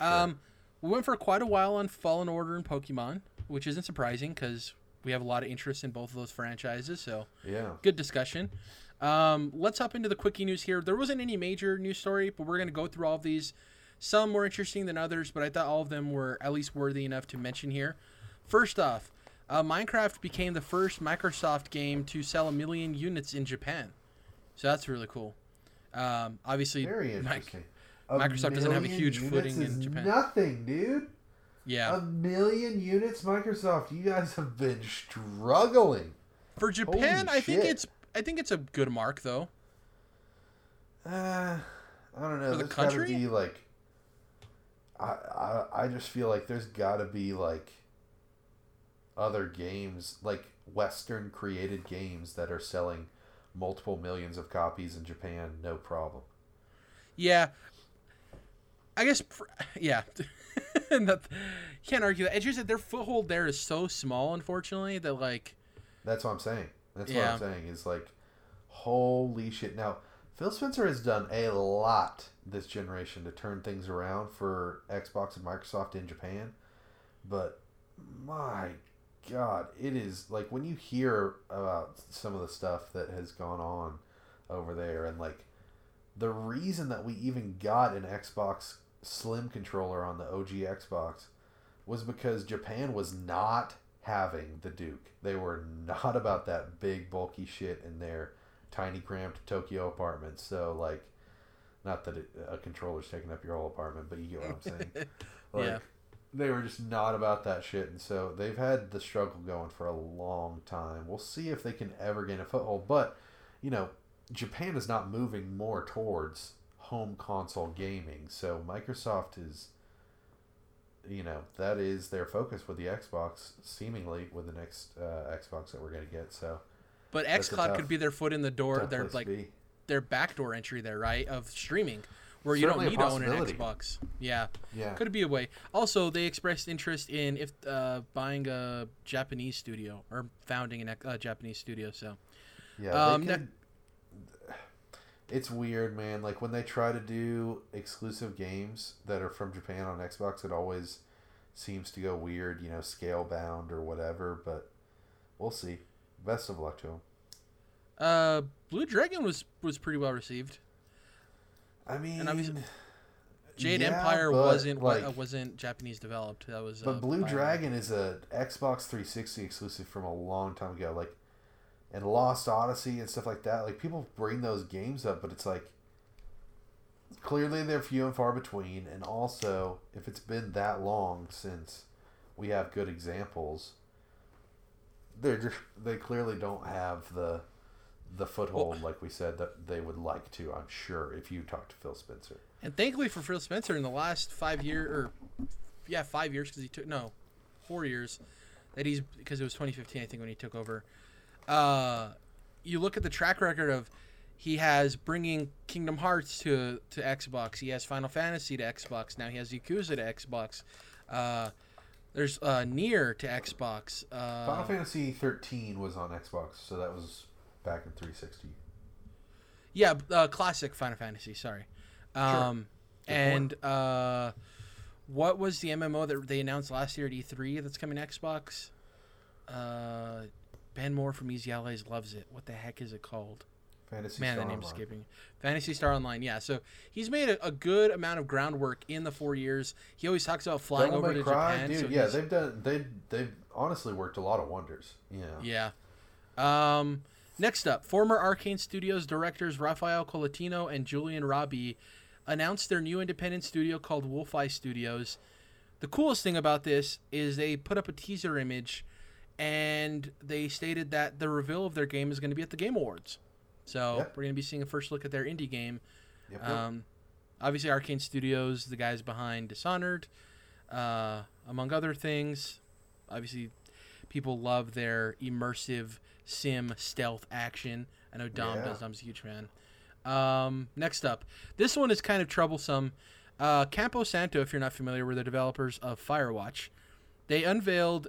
Um, sure. We went for quite a while on Fallen Order and Pokemon, which isn't surprising because we have a lot of interest in both of those franchises. So, yeah, good discussion. Um, let's hop into the quickie news here. There wasn't any major news story, but we're going to go through all of these. Some more interesting than others, but I thought all of them were at least worthy enough to mention here. First off, uh, Minecraft became the first Microsoft game to sell a million units in Japan. So that's really cool. Um, obviously, Very interesting. Mi- Microsoft doesn't have a huge footing in Japan. Nothing, dude. Yeah. A million units, Microsoft. You guys have been struggling. For Japan, Holy I shit. think it's... I think it's a good mark, though. Uh, I don't know. For the country? Gotta be like, I, I, I just feel like there's got to be, like, other games, like Western-created games that are selling multiple millions of copies in Japan, no problem. Yeah. I guess, yeah. You can't argue that. It's just that their foothold there is so small, unfortunately, that, like... That's what I'm saying. That's yeah. what I'm saying. Is like, holy shit. Now, Phil Spencer has done a lot this generation to turn things around for Xbox and Microsoft in Japan. But, my God, it is... Like, when you hear about some of the stuff that has gone on over there, and, like, the reason that we even got an Xbox Slim controller on the O G Xbox was because Japan was not having the Duke. They were not about that big bulky shit in their tiny cramped Tokyo apartment. So like, not that it, a controller's taking up your whole apartment, but you get what I'm saying. Like, yeah. They were just not about that shit, and so they've had the struggle going for a long time. We'll see if they can ever gain a foothold, but you know, Japan is not moving more towards home console gaming, so Microsoft is, you know, that is their focus with the Xbox, seemingly, with the next uh, Xbox that we're going to get. So, but xCloud tough, could be their foot in the door, their like their backdoor entry there, right, of streaming, where certainly you don't need to own an Xbox. Yeah, yeah, could be a way. Also, they expressed interest in if uh, buying a Japanese studio or founding a uh, Japanese studio. So, yeah. Um, they could... It's weird, man. Like, when they try to do exclusive games that are from Japan on Xbox, it always seems to go weird, you know, scale bound or whatever, but we'll see. Best of luck to them. Uh, Blue Dragon was, was pretty well received. I mean, and I mean Jade yeah, Empire wasn't like, uh, wasn't Japanese developed. That was But uh, Blue Dragon is a Xbox three sixty exclusive from a long time ago. Like, and Lost Odyssey and stuff like that. Like, people bring those games up, but it's like, clearly they're few and far between. And also, if it's been that long since we have good examples, they're just, they clearly don't have the the foothold, well, like we said, that they would like to, I'm sure, if you talk to Phil Spencer. And thankfully for Phil Spencer, in the last five years, or, yeah, five years, because he took, no, four years, that he's, because it was twenty fifteen, I think, when he took over. Uh, you look at the track record of he has bringing Kingdom Hearts to, to Xbox. He has Final Fantasy to Xbox. Now he has Yakuza to Xbox. Uh, there's uh, Nier to Xbox. Uh, Final Fantasy thirteen was on Xbox, so that was back in three sixty. Yeah, uh, classic Final Fantasy, sorry. Um, sure. And uh, what was the M M O that they announced last year at E three that's coming to Xbox? Uh... Ben Moore from Easy Allies loves it. What the heck is it called? Fantasy Man, Star Man, the name's escaping. Fantasy Star Online, yeah. So he's made a, a good amount of groundwork in the four years. He always talks about flying Don't over to cry, Japan. Dude, so yeah, they've done. They they've honestly worked a lot of wonders. Yeah. Yeah. Um, next up, former Arcane Studios directors Rafael Colatino and Julian Rabi announced their new independent studio called Wolf-Eye Studios. The coolest thing about this is they put up a teaser image. And they stated that the reveal of their game is going to be at the Game Awards. So yep. We're going to be seeing a first look at their indie game. Yep, yep. Um, obviously, Arcane Studios, the guys behind Dishonored, uh, among other things. Obviously, people love their immersive sim stealth action. I know Dom yeah. does. Dom's a huge fan. Um, next up. This one is kind of troublesome. Uh, Campo Santo, if you're not familiar, were the developers of Firewatch. They unveiled...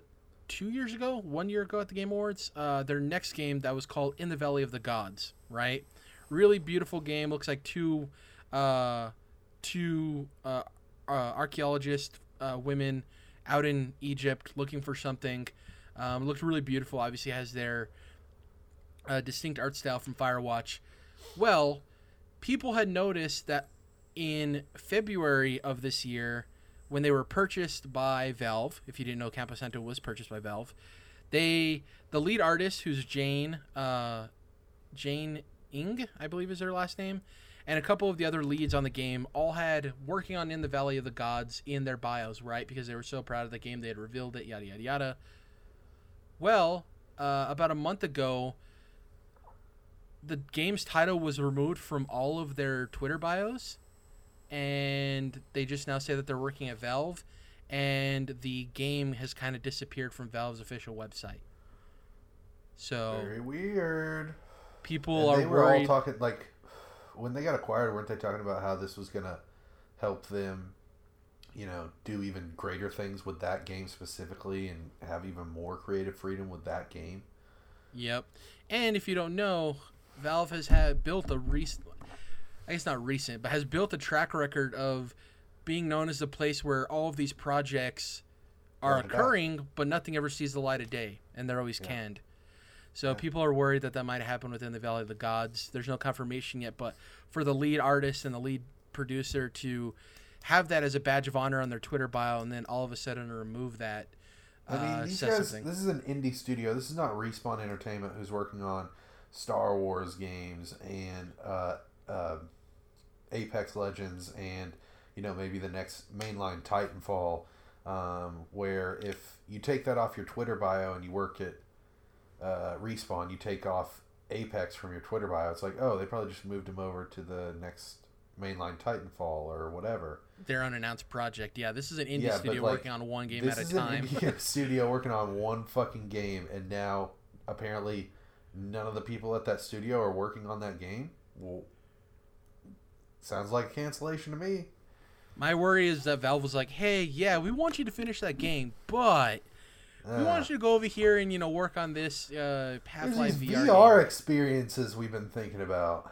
Two years ago, one year ago at the Game Awards, uh, their next game that was called In the Valley of the Gods, right? Really beautiful game. Looks like two, uh, two uh, uh, archaeologist uh, women out in Egypt looking for something. Um, looked really beautiful. Obviously has their uh, distinct art style from Firewatch. Well, people had noticed that in February of this year, when they were purchased by Valve, if you didn't know, Campo Santo was purchased by Valve. They, the lead artist, who's Jane, uh, Jane Ng, I believe is her last name, and a couple of the other leads on the game all had working on In the Valley of the Gods in their bios, right? Because they were so proud of the game, they had revealed it, yada, yada, yada. Well, uh, about a month ago, the game's title was removed from all of their Twitter bios. And they just now say that they're working at Valve, and the game has kind of disappeared from Valve's official website. So very weird. people and are they were worried. All talking like when they got acquired, weren't they talking about how this was gonna help them, you know, do even greater things with that game specifically and have even more creative freedom with that game? Yep. And if you don't know, Valve has had built a recent, I guess not recent, but has built a track record of being known as the place where all of these projects are yeah, occurring, that. but nothing ever sees the light of day, and they're always yeah. canned. So yeah. people are worried that that might happen within the Valley of the Gods. There's no confirmation yet, but for the lead artist and the lead producer to have that as a badge of honor on their Twitter bio and then all of a sudden remove that, I mean, uh, these guys, this is an indie studio. This is not Respawn Entertainment, who's working on Star Wars games and uh, uh, Apex Legends and, you know, maybe the next mainline Titanfall, um, where if you take that off your Twitter bio and you work at uh, Respawn, you take off Apex from your Twitter bio, it's like, oh, they probably just moved him over to the next mainline Titanfall or whatever. Their unannounced project. Yeah, this is an indie yeah, studio like, working on one game at a time. This is an indie studio working on one fucking game, and now apparently none of the people at that studio are working on that game? Well, sounds like a cancellation to me. My worry is that Valve was like, hey, yeah, we want you to finish that game, but we uh, want you to go over here and, you know, work on this uh, Half-Life V R, V R experiences we've been thinking about.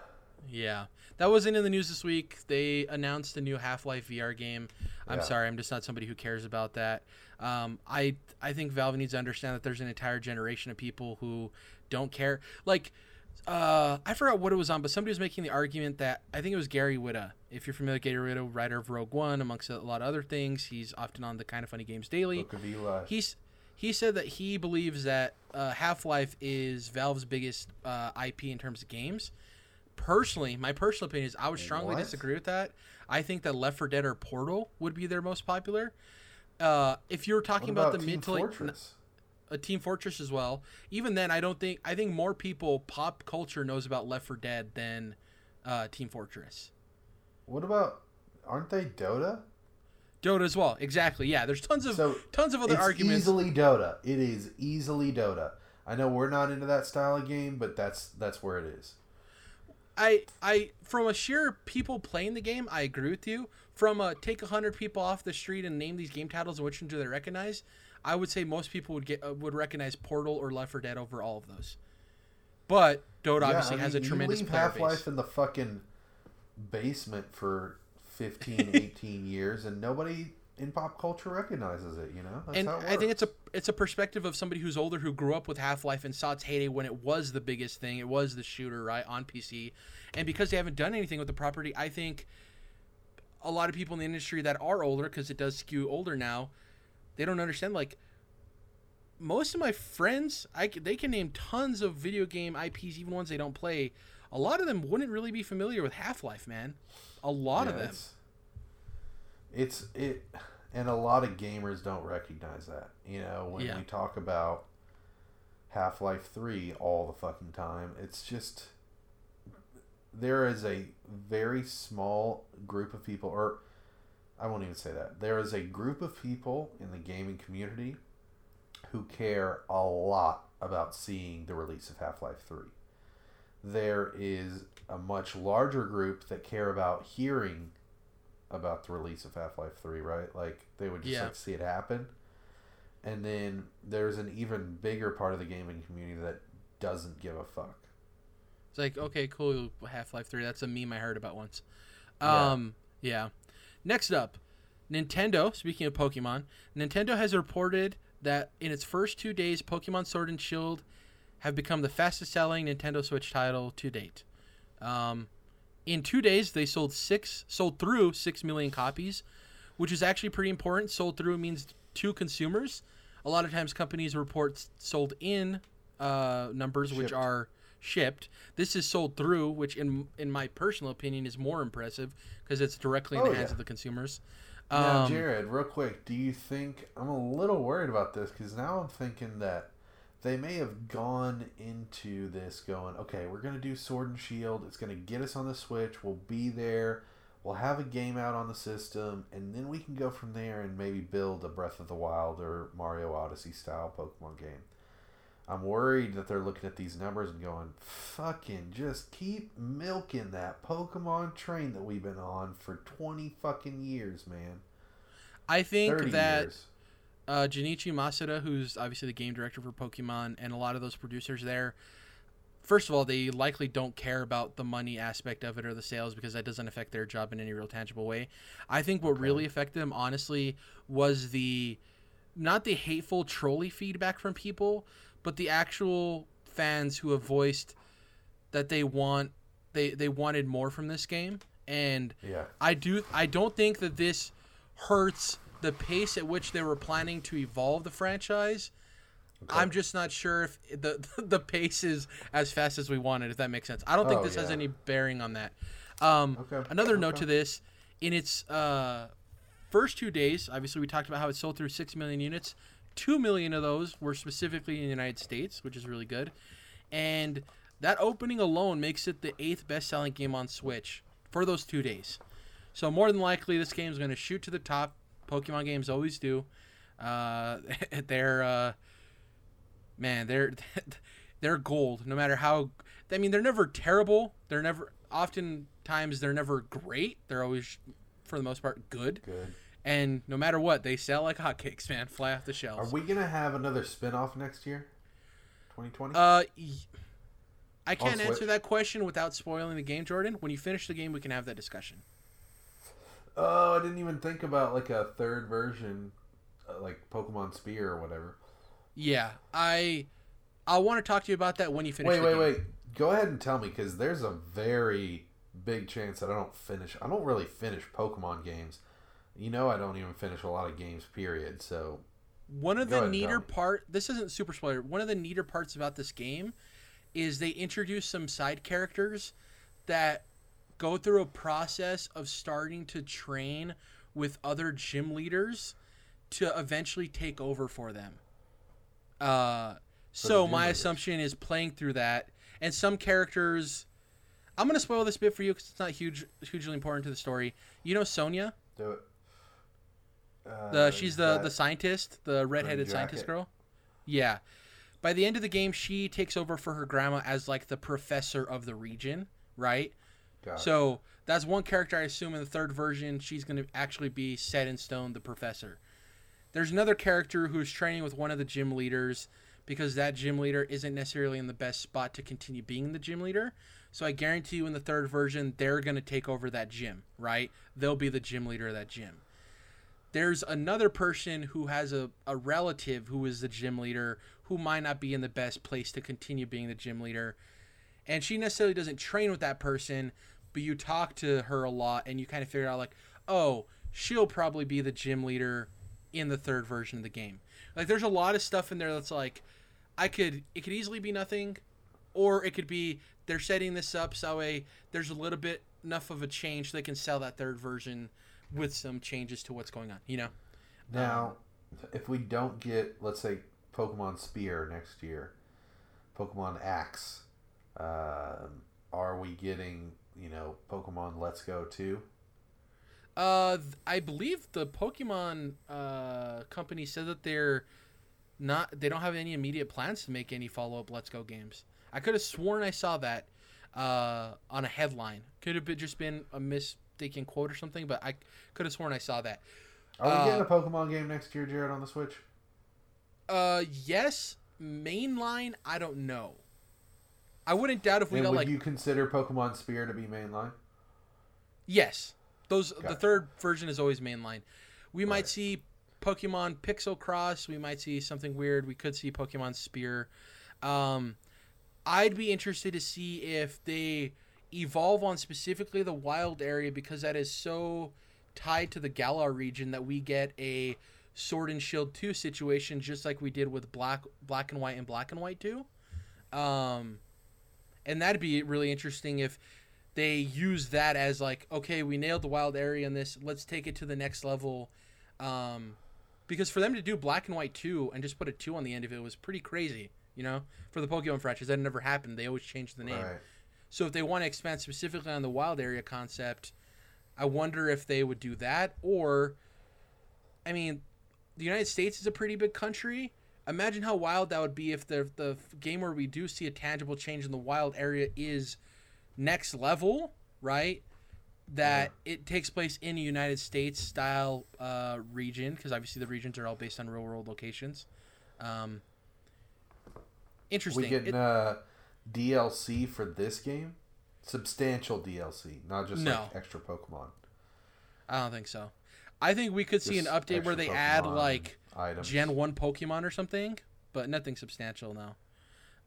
Yeah. That wasn't in the news this week. They announced a new Half-Life V R game. I'm yeah. sorry, I'm just not somebody who cares about that. Um, I I think Valve needs to understand that there's an entire generation of people who don't care. Like, uh, I forgot what it was on, but somebody was making the argument that, I think it was Gary Whitta. If you're familiar with Gary Whitta, writer of Rogue One, amongst a lot of other things, he's often on the Kind of Funny Games Daily. He's He said that he believes that uh, Half-Life is Valve's biggest uh, I P in terms of games. Personally, my personal opinion is I would strongly what? disagree with that. I think that Left four Dead or Portal would be their most popular. Uh, if you're talking about, about the mid to late, a Team Fortress as well. Even then, I don't think I think more people pop culture knows about Left four Dead than uh, Team Fortress. What about? Aren't they Dota? Dota as well, exactly. Yeah, there's tons of so tons of other it's arguments. Easily Dota. It is easily Dota. I know we're not into that style of game, but that's that's where it is. I, I, from a sheer people playing the game, I agree with you. From a take one hundred people off the street and name these game titles and which one do they recognize, I would say most people would get uh, would recognize Portal or Left four Dead over all of those. But Dota yeah, obviously I mean, has a tremendous player base. You leave Half-Life in the fucking basement for fifteen, eighteen years, and nobody in pop culture recognizes it, you know? That's and how it works. I think it's a it's a perspective of somebody who's older, who grew up with Half-Life and saw its heyday when it was the biggest thing. It was the shooter, right, on P C. And because they haven't done anything with the property, I think a lot of people in the industry that are older, because it does skew older now, they don't understand. Like, most of my friends, I, they can name tons of video game I Ps, even ones they don't play. A lot of them wouldn't really be familiar with Half-Life, man. A lot yeah, of them. It's... It's it, and a lot of gamers don't recognize that. You know, when yeah. we talk about Half-Life three all the fucking time, it's just there is a very small group of people, or I won't even say that. There is a group of people in the gaming community who care a lot about seeing the release of Half-Life three. There is a much larger group that care about hearing about the release of Half-Life three, right? Like, they would just yeah. like see it happen. And then there's an even bigger part of the gaming community that doesn't give a fuck. It's like, okay, cool, Half-Life three. That's a meme I heard about once. Um, yeah. yeah. Next up, Nintendo, speaking of Pokemon, Nintendo has reported that in its first two days, Pokemon Sword and Shield have become the fastest-selling Nintendo Switch title to date. Um... In two days, they sold six, sold through six million copies, which is actually pretty important. Sold through means to consumers. A lot of times, companies report sold in uh, numbers, shipped. Which are shipped. This is sold through, which in in my personal opinion is more impressive because it's directly in oh, the hands yeah. of the consumers. Um, now, Jared, real quick, do you think I'm a little worried about this? Because now I'm thinking that they may have gone into this going, okay, we're going to do Sword and Shield. It's going to get us on the Switch. We'll be there. We'll have a game out on the system. And then we can go from there and maybe build a Breath of the Wild or Mario Odyssey style Pokemon game. I'm worried that they're looking at these numbers and going, fucking just keep milking that Pokemon train that we've been on for twenty fucking years, man. I think that uh, Junichi Masuda, who's obviously the game director for Pokemon, and a lot of those producers there, first of all, they likely don't care about the money aspect of it or the sales because that doesn't affect their job in any real tangible way. I think what okay. really affected them, honestly, was the, not the hateful trolley feedback from people, but the actual fans who have voiced that they want, they, they wanted more from this game. And yeah. I do, I don't think that this hurts the pace at which they were planning to evolve the franchise. Okay. I'm just not sure if the the pace is as fast as we wanted, if that makes sense. I don't think oh, this yeah. has any bearing on that. Um, okay. Another okay. note to this, in its uh, first two days, obviously we talked about how it sold through six million units. two million of those were specifically in the United States, which is really good. And that opening alone makes it the eighth best-selling game on Switch for those two days. So more than likely, this game is going to shoot to the top. Pokemon games always do. Uh, they're, uh, man, they're they're gold. No matter how, I mean, they're never terrible. They're never, oftentimes they're never great. They're always, for the most part, good. Good. And no matter what, they sell like hotcakes, man. Fly off the shelves. Are we gonna have another spinoff next year, twenty twenty? Uh, I can't answer that question without spoiling the game, Jordan. When you finish the game, we can have that discussion. Oh, I didn't even think about like a third version, uh, like Pokemon Spear or whatever. Yeah, I, I want to talk to you about that when you finish. Wait, the wait, game. wait. Go ahead and tell me, because there's a very big chance that I don't finish. I don't really finish Pokemon games. You know, I don't even finish a lot of games, period. So, one of the neater part. This isn't super spoiler. One of the neater parts about this game is they introduce some side characters that go through a process of starting to train with other gym leaders to eventually take over for them. Uh, so, so the my leaders. assumption is playing through that, and some characters. I'm gonna spoil this bit for you because it's not huge, hugely important to the story. You know, Sonya. Do it. Uh, the she's the, the scientist, the redheaded scientist girl. Yeah. By the end of the game, she takes over for her grandma as like the professor of the region, right? Got so it. That's one character I assume in the third version she's going to actually be set in stone, the professor. There's another character who's training with one of the gym leaders because that gym leader isn't necessarily in the best spot to continue being the gym leader. So I guarantee you in the third version, they're going to take over that gym, right? They'll be the gym leader of that gym. There's another person who has a, a relative who is the gym leader who might not be in the best place to continue being the gym leader. And she necessarily doesn't train with that person, but you talk to her a lot and you kind of figure out like, oh, she'll probably be the gym leader in the third version of the game. Like there's a lot of stuff in there that's like, I could, it could easily be nothing, or it could be they're setting this up so that way there's a little bit enough of a change so they can sell that third version with some changes to what's going on, you know? Now, um, if we don't get, let's say, Pokemon Spear next year, Pokemon Axe, uh, are we getting, you know, Pokemon Let's Go two? Uh, I believe the Pokemon uh, company said that they're not, they don't have any immediate plans to make any follow-up Let's Go games. I could have sworn I saw that uh, on a headline. Could have been, just been a miss... They can quote or something, but I could have sworn I saw that. Are we uh, getting a Pokemon game next year, Jared, on the Switch? Uh, yes. Mainline, I don't know. I wouldn't doubt if we and got would like. Would you consider Pokemon Spear to be mainline? Yes, those got the it. Third version is always mainline. We right. might see Pokemon Pixel Cross. We might see something weird. We could see Pokemon Spear. Um, I'd be interested to see if they evolve on specifically the wild area because that is so tied to the Galar region that we get a Sword and Shield two situation just like we did with Black Black and White and Black and White two. Um, and that'd be really interesting if they use that as like, okay, we nailed the wild area in this. Let's take it to the next level. Um, because for them to do Black and White two and just put a two on the end of it was pretty crazy, you know, for the Pokemon franchise. That never happened. They always changed the name. Right. So if they want to expand specifically on the wild area concept, I wonder if they would do that. Or, I mean, the United States is a pretty big country. Imagine how wild that would be if the the game where we do see a tangible change in the wild area is next level, right? That yeah. It takes place in a United States style uh, region, because obviously the regions are all based on real world locations. Um, interesting. We getting it, uh, D L C for this game? Substantial D L C, not just no. like extra Pokemon. I don't think so. I think we could just see an update where they Pokemon add like items. Gen one Pokemon or something, but nothing substantial now.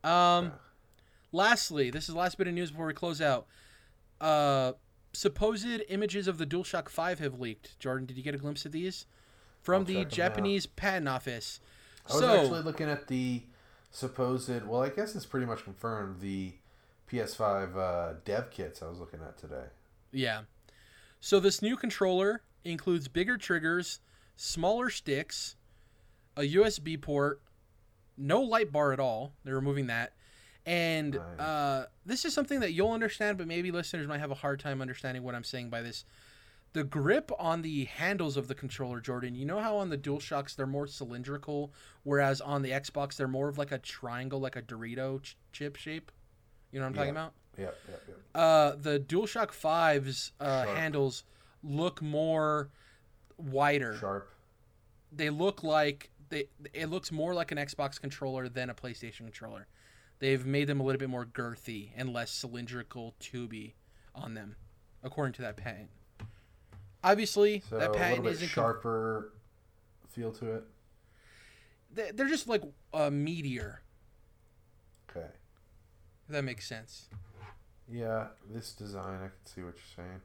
Um, yeah. Lastly, this is the last bit of news before we close out. Uh, supposed images of the DualShock five have leaked. Jordan, did you get a glimpse of these? From I'll the Japanese Patent Office. I was so, actually looking at the supposed, well, I guess it's pretty much confirmed, the P S five uh, dev kits I was looking at today. Yeah. So this new controller includes bigger triggers, smaller sticks, a U S B port, no light bar at all. They're removing that. And nice. uh, this is something that you'll understand, but maybe listeners might have a hard time understanding what I'm saying by this. The grip on the handles of the controller, Jordan, you know how on the DualShocks they're more cylindrical, whereas on the Xbox they're more of like a triangle, like a Dorito ch- chip shape? You know what I'm talking yeah. about? Yeah, yeah, yeah. Uh, the DualShock five's uh, sharp. handles look more wider. Sharp. They look like they. It looks more like an Xbox controller than a PlayStation controller. They've made them a little bit more girthy and less cylindrical, tubey on them, according to that patent. Obviously, so that patent is a sharper com- feel to it. They're just like a meteor. Okay. If that makes sense. Yeah, this design, I can see what you're saying.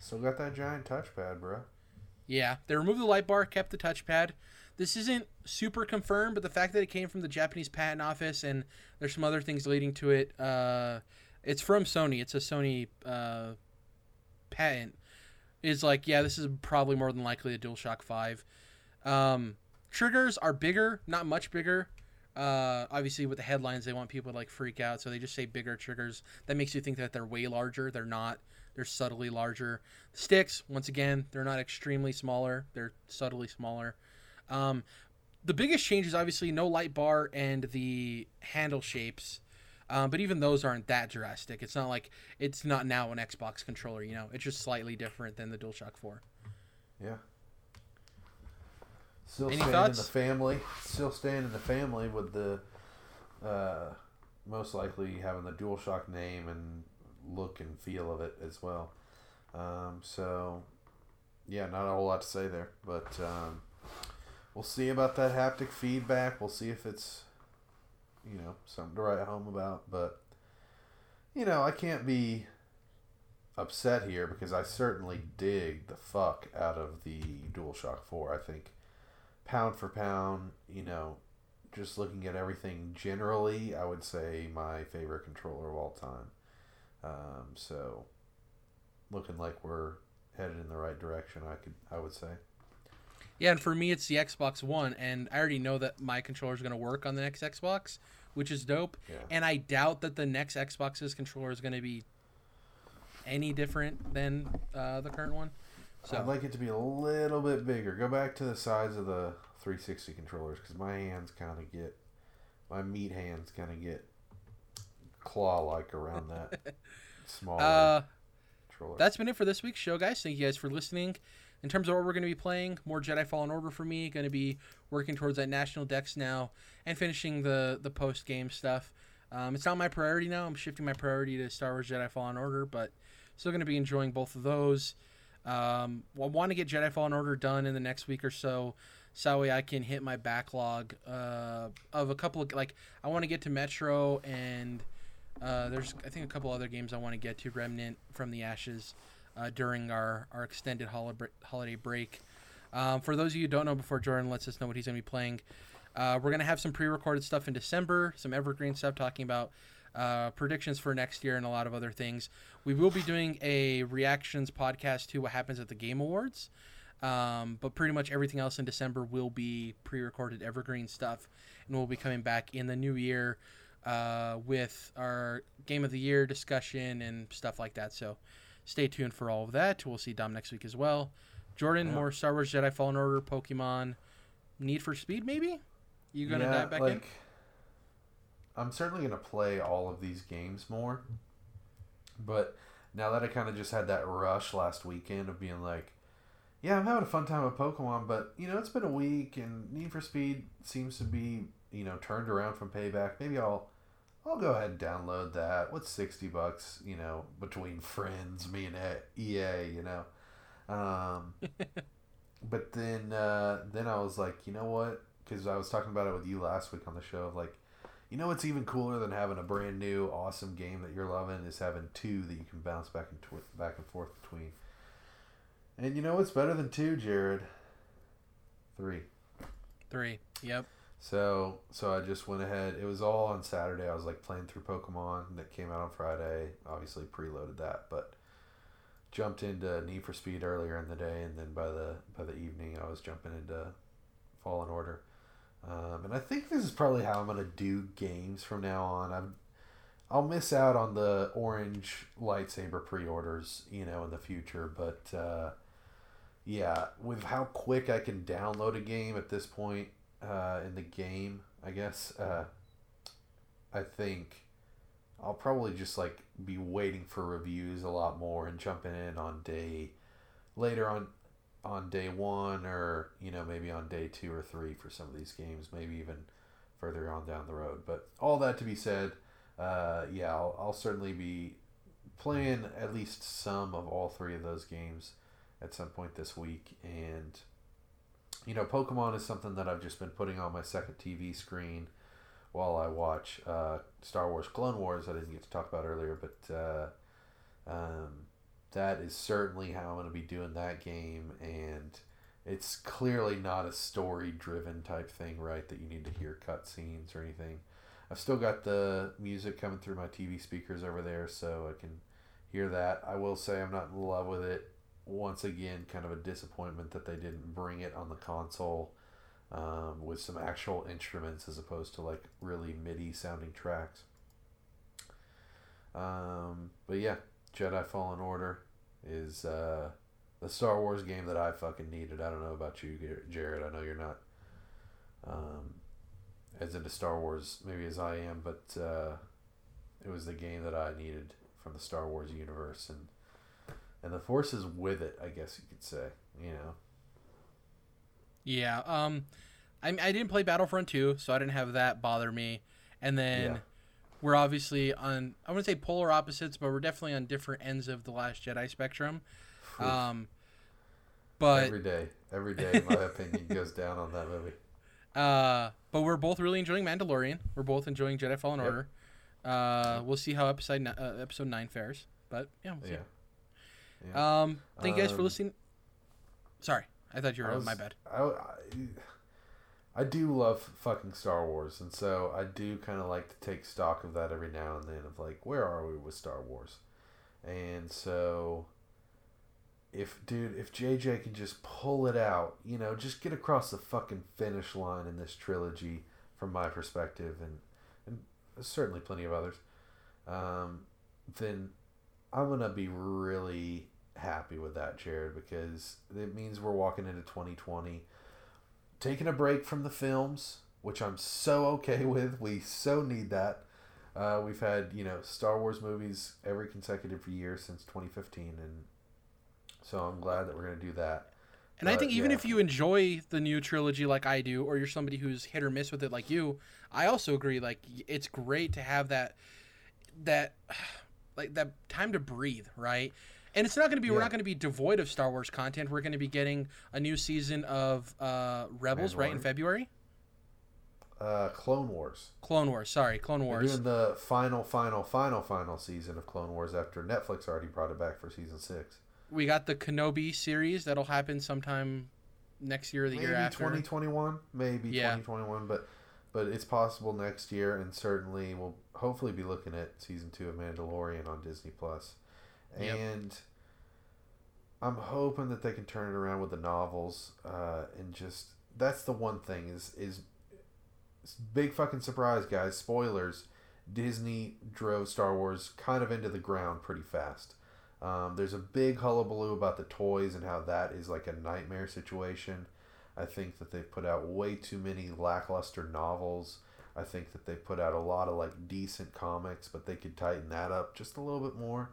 Still got that giant touchpad, bro. Yeah, they removed the light bar, kept the touchpad. This isn't super confirmed, but the fact that it came from the Japanese Patent Office and there's some other things leading to it. Uh, it's from Sony. It's a Sony uh, patent. It's like, yeah, this is probably more than likely a DualShock five. Um, triggers are bigger, not much bigger. Uh, obviously, with the headlines, they want people to like freak out, so they just say bigger triggers. That makes you think that they're way larger. They're not. They're subtly larger. Sticks, once again, they're not extremely smaller. They're subtly smaller. Um, the biggest change is obviously no light bar and the handle shapes, um, but even those aren't that drastic. It's not like it's not now an Xbox controller. You know, it's just slightly different than the DualShock four. Yeah. Still Any staying thoughts? in the family. Still staying in the family with the uh, most likely having the DualShock name and look and feel of it as well. Um, so, yeah, not a whole lot to say there. But um, we'll see about that haptic feedback. We'll see if it's, you know, something to write home about. But, you know, I can't be upset here because I certainly dig the fuck out of the DualShock four, I think. Pound for pound, you know, just looking at everything generally, I would say my favorite controller of all time. Um, so, looking like we're headed in the right direction, I could, I would say. Yeah, and for me, it's the Xbox One, and I already know that my controller is going to work on the next Xbox, which is dope. Yeah. And I doubt that the next Xbox's controller is going to be any different than uh, the current one. So. I'd like it to be a little bit bigger. Go back to the size of the three sixty controllers because my hands kind of get, my meat hands kind of get claw-like around that smaller uh, controller. That's been it for this week's show, guys. Thank you guys for listening. In terms of what we're going to be playing, more Jedi Fallen Order for me. Going to be working towards that National Dex now and finishing the, the post-game stuff. Um, it's not my priority now. I'm shifting my priority to Star Wars Jedi Fallen Order, but still going to be enjoying both of those. Um, I want to get Jedi Fallen Order done in the next week or so, so that way I can hit my backlog uh, of a couple of, like, I want to get to Metro, and uh, there's, I think, a couple other games I want to get to, Remnant from the Ashes, uh, during our, our extended hol- holiday break. Um, for those of you who don't know, before Jordan lets us know what he's going to be playing, uh, we're going to have some pre-recorded stuff in December, some evergreen stuff talking about Uh, predictions for next year and a lot of other things. We will be doing a reactions podcast to what happens at the Game Awards, um, but pretty much everything else in December will be pre-recorded evergreen stuff, and we'll be coming back in the new year uh, with our Game of the Year discussion and stuff like that. So stay tuned for all of that. We'll see Dom next week as well. Jordan, yeah. More Star Wars Jedi Fallen Order, Pokemon, Need for Speed maybe? You gonna yeah, dive back like, in? I'm certainly gonna play all of these games more, but now that I kind of just had that rush last weekend of being like, yeah, I'm having a fun time with Pokemon, but you know, it's been a week, and Need for Speed seems to be, you know, turned around from Payback. Maybe I'll I'll go ahead and download that. What's sixty bucks, you know, between friends, me and E A, you know? Um, but then uh, then I was like, you know what? Because I was talking about it with you last week on the show. Of like, you know what's even cooler than having a brand new, awesome game that you're loving is having two that you can bounce back and, tw- back and forth between. And you know what's better than two, Jared? Three. Three, yep. So so I just went ahead. It was all on Saturday. I was like playing through Pokemon that came out on Friday. Obviously preloaded that, but jumped into Need for Speed earlier in the day, and then by the by the evening I was jumping into Fallen Order. Um, and I think this is probably how I'm gonna do games from now on. I'm I'll miss out on the orange lightsaber pre-orders, you know, in the future, but uh, yeah, with how quick I can download a game at this point. Uh, in the game, I guess, uh, I think I'll probably just like be waiting for reviews a lot more and jumping in on day later on on day one, or you know, maybe on day two or three for some of these games, maybe even further on down the road. But all that to be said, uh, yeah, I'll, I'll certainly be playing at least some of all three of those games at some point this week. And you know, Pokemon is something that I've just been putting on my second T V screen while I watch uh, Star Wars Clone Wars, I didn't get to talk about earlier, but uh, um, that is certainly how I'm going to be doing that game, and it's clearly not a story-driven type thing, right, that you need to hear cutscenes or anything. I've still got the music coming through my T V speakers over there, so I can hear that. I will say I'm not in love with it. Once again, kind of a disappointment that they didn't bring it on the console um, with some actual instruments as opposed to like really MIDI sounding tracks. Um, but yeah, Jedi Fallen Order is uh, the Star Wars game that I fucking needed. I don't know about you, Jared. I know you're not um, as into Star Wars maybe as I am, but uh, it was the game that I needed from the Star Wars universe, and And the Force is with it, I guess you could say, you know. Yeah, um, I I didn't play Battlefront two, so I didn't have that bother me. And then yeah. We're obviously on, I wouldn't say polar opposites, but we're definitely on different ends of the Last Jedi spectrum. Um, but every day, every day, my opinion goes down on that movie. Uh, but we're both really enjoying Mandalorian. We're both enjoying Jedi Fallen yep. Order. Uh, we'll see how episode uh, episode nine fares, but yeah, we'll see. Yeah. Yeah. Um, thank you guys um, for listening. Sorry, I thought you were. I was, my bad. I, I, I do love fucking Star Wars, and so I do kind of like to take stock of that every now and then. Of like, where are we with Star Wars? And so, if dude, if J J can just pull it out, you know, just get across the fucking finish line in this trilogy, from my perspective, and and certainly plenty of others, um, then. I'm going to be really happy with that, Jared, because it means we're walking into twenty twenty, taking a break from the films, which I'm so okay with. We so need that. Uh, we've had, you know, Star Wars movies every consecutive year since twenty fifteen, and so I'm glad that we're going to do that. And but, I think even yeah. if you enjoy the new trilogy like I do, or you're somebody who's hit or miss with it like you, I also agree, like, it's great to have that that... like that time to breathe, right? And it's not going to be yeah. we're not going to be devoid of Star Wars content. We're going to be getting a new season of uh, Rebels, right, in February? Uh, Clone Wars. Clone Wars, sorry, Clone Wars. We're doing the final, final, final, final season of Clone Wars after Netflix already brought it back for season six. We got the Kenobi series that'll happen sometime next year or the maybe year after. twenty twenty-one, maybe yeah. twenty twenty-one, but but it's possible next year, and certainly we'll hopefully be looking at season two of Mandalorian on Disney Plus. And yep. I'm hoping that they can turn it around with the novels, uh, and just that's the one thing is, is is big fucking surprise, guys. Spoilers. Disney drove Star Wars kind of into the ground pretty fast. Um, there's a big hullabaloo about the toys and how that is like a nightmare situation. I think that they've put out way too many lackluster novels. I think that they put out a lot of like decent comics, but they could tighten that up just a little bit more.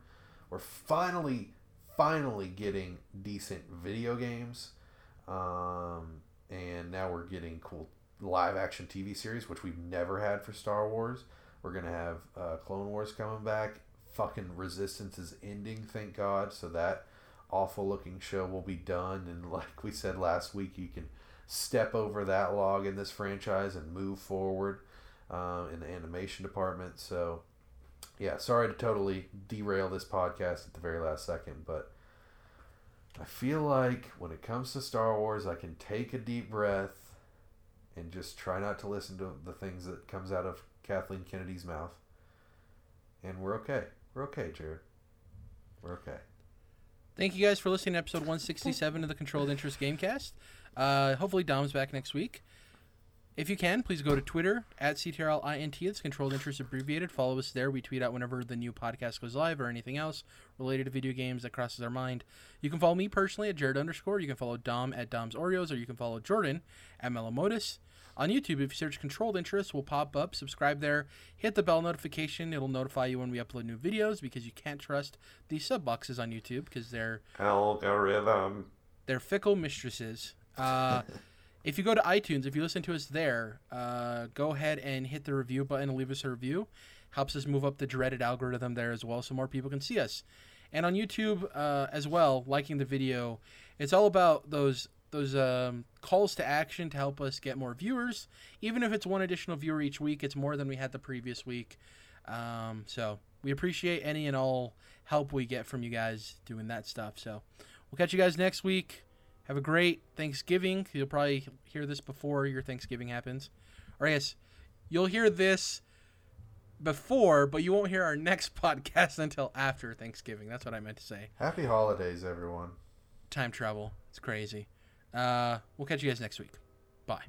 We're finally, finally getting decent video games. Um, and now we're getting cool live action T V series, which we've never had for Star Wars. We're going to have uh, Clone Wars coming back. Fucking Resistance is ending, thank God. So that awful looking show will be done. And like we said last week, you can step over that log in this franchise and move forward uh, in the animation department. So, yeah, sorry to totally derail this podcast at the very last second, but I feel like when it comes to Star Wars, I can take a deep breath and just try not to listen to the things that comes out of Kathleen Kennedy's mouth. And we're okay. We're okay, Jared. We're okay. Thank you guys for listening to episode one sixty-seven of the Controlled Interest Gamecast. Uh, hopefully Dom's back next week. If you can, please go to Twitter, at C T R L I N T. It's Controlled Interest abbreviated. Follow us there. We tweet out whenever the new podcast goes live or anything else related to video games that crosses our mind. You can follow me personally at Jared underscore. You can follow Dom at Dom's Oreos, or you can follow Jordan at Melomotus. On YouTube, if you search Controlled Interest, we'll pop up. Subscribe there. Hit the bell notification. It'll notify you when we upload new videos, because you can't trust the sub boxes on YouTube because they're... algorithm. They're fickle mistresses. Uh... If you go to iTunes, if you listen to us there, uh, go ahead and hit the review button and leave us a review. Helps us move up the dreaded algorithm there as well, so more people can see us. And on YouTube uh, as well, liking the video, it's all about those those um, calls to action to help us get more viewers. Even if it's one additional viewer each week, it's more than we had the previous week. Um, so we appreciate any and all help we get from you guys doing that stuff. So we'll catch you guys next week. Have a great Thanksgiving. You'll probably hear this before your Thanksgiving happens. Or I guess you'll hear this before, but you won't hear our next podcast until after Thanksgiving. That's what I meant to say. Happy holidays, everyone. Time travel. It's crazy. Uh, we'll catch you guys next week. Bye.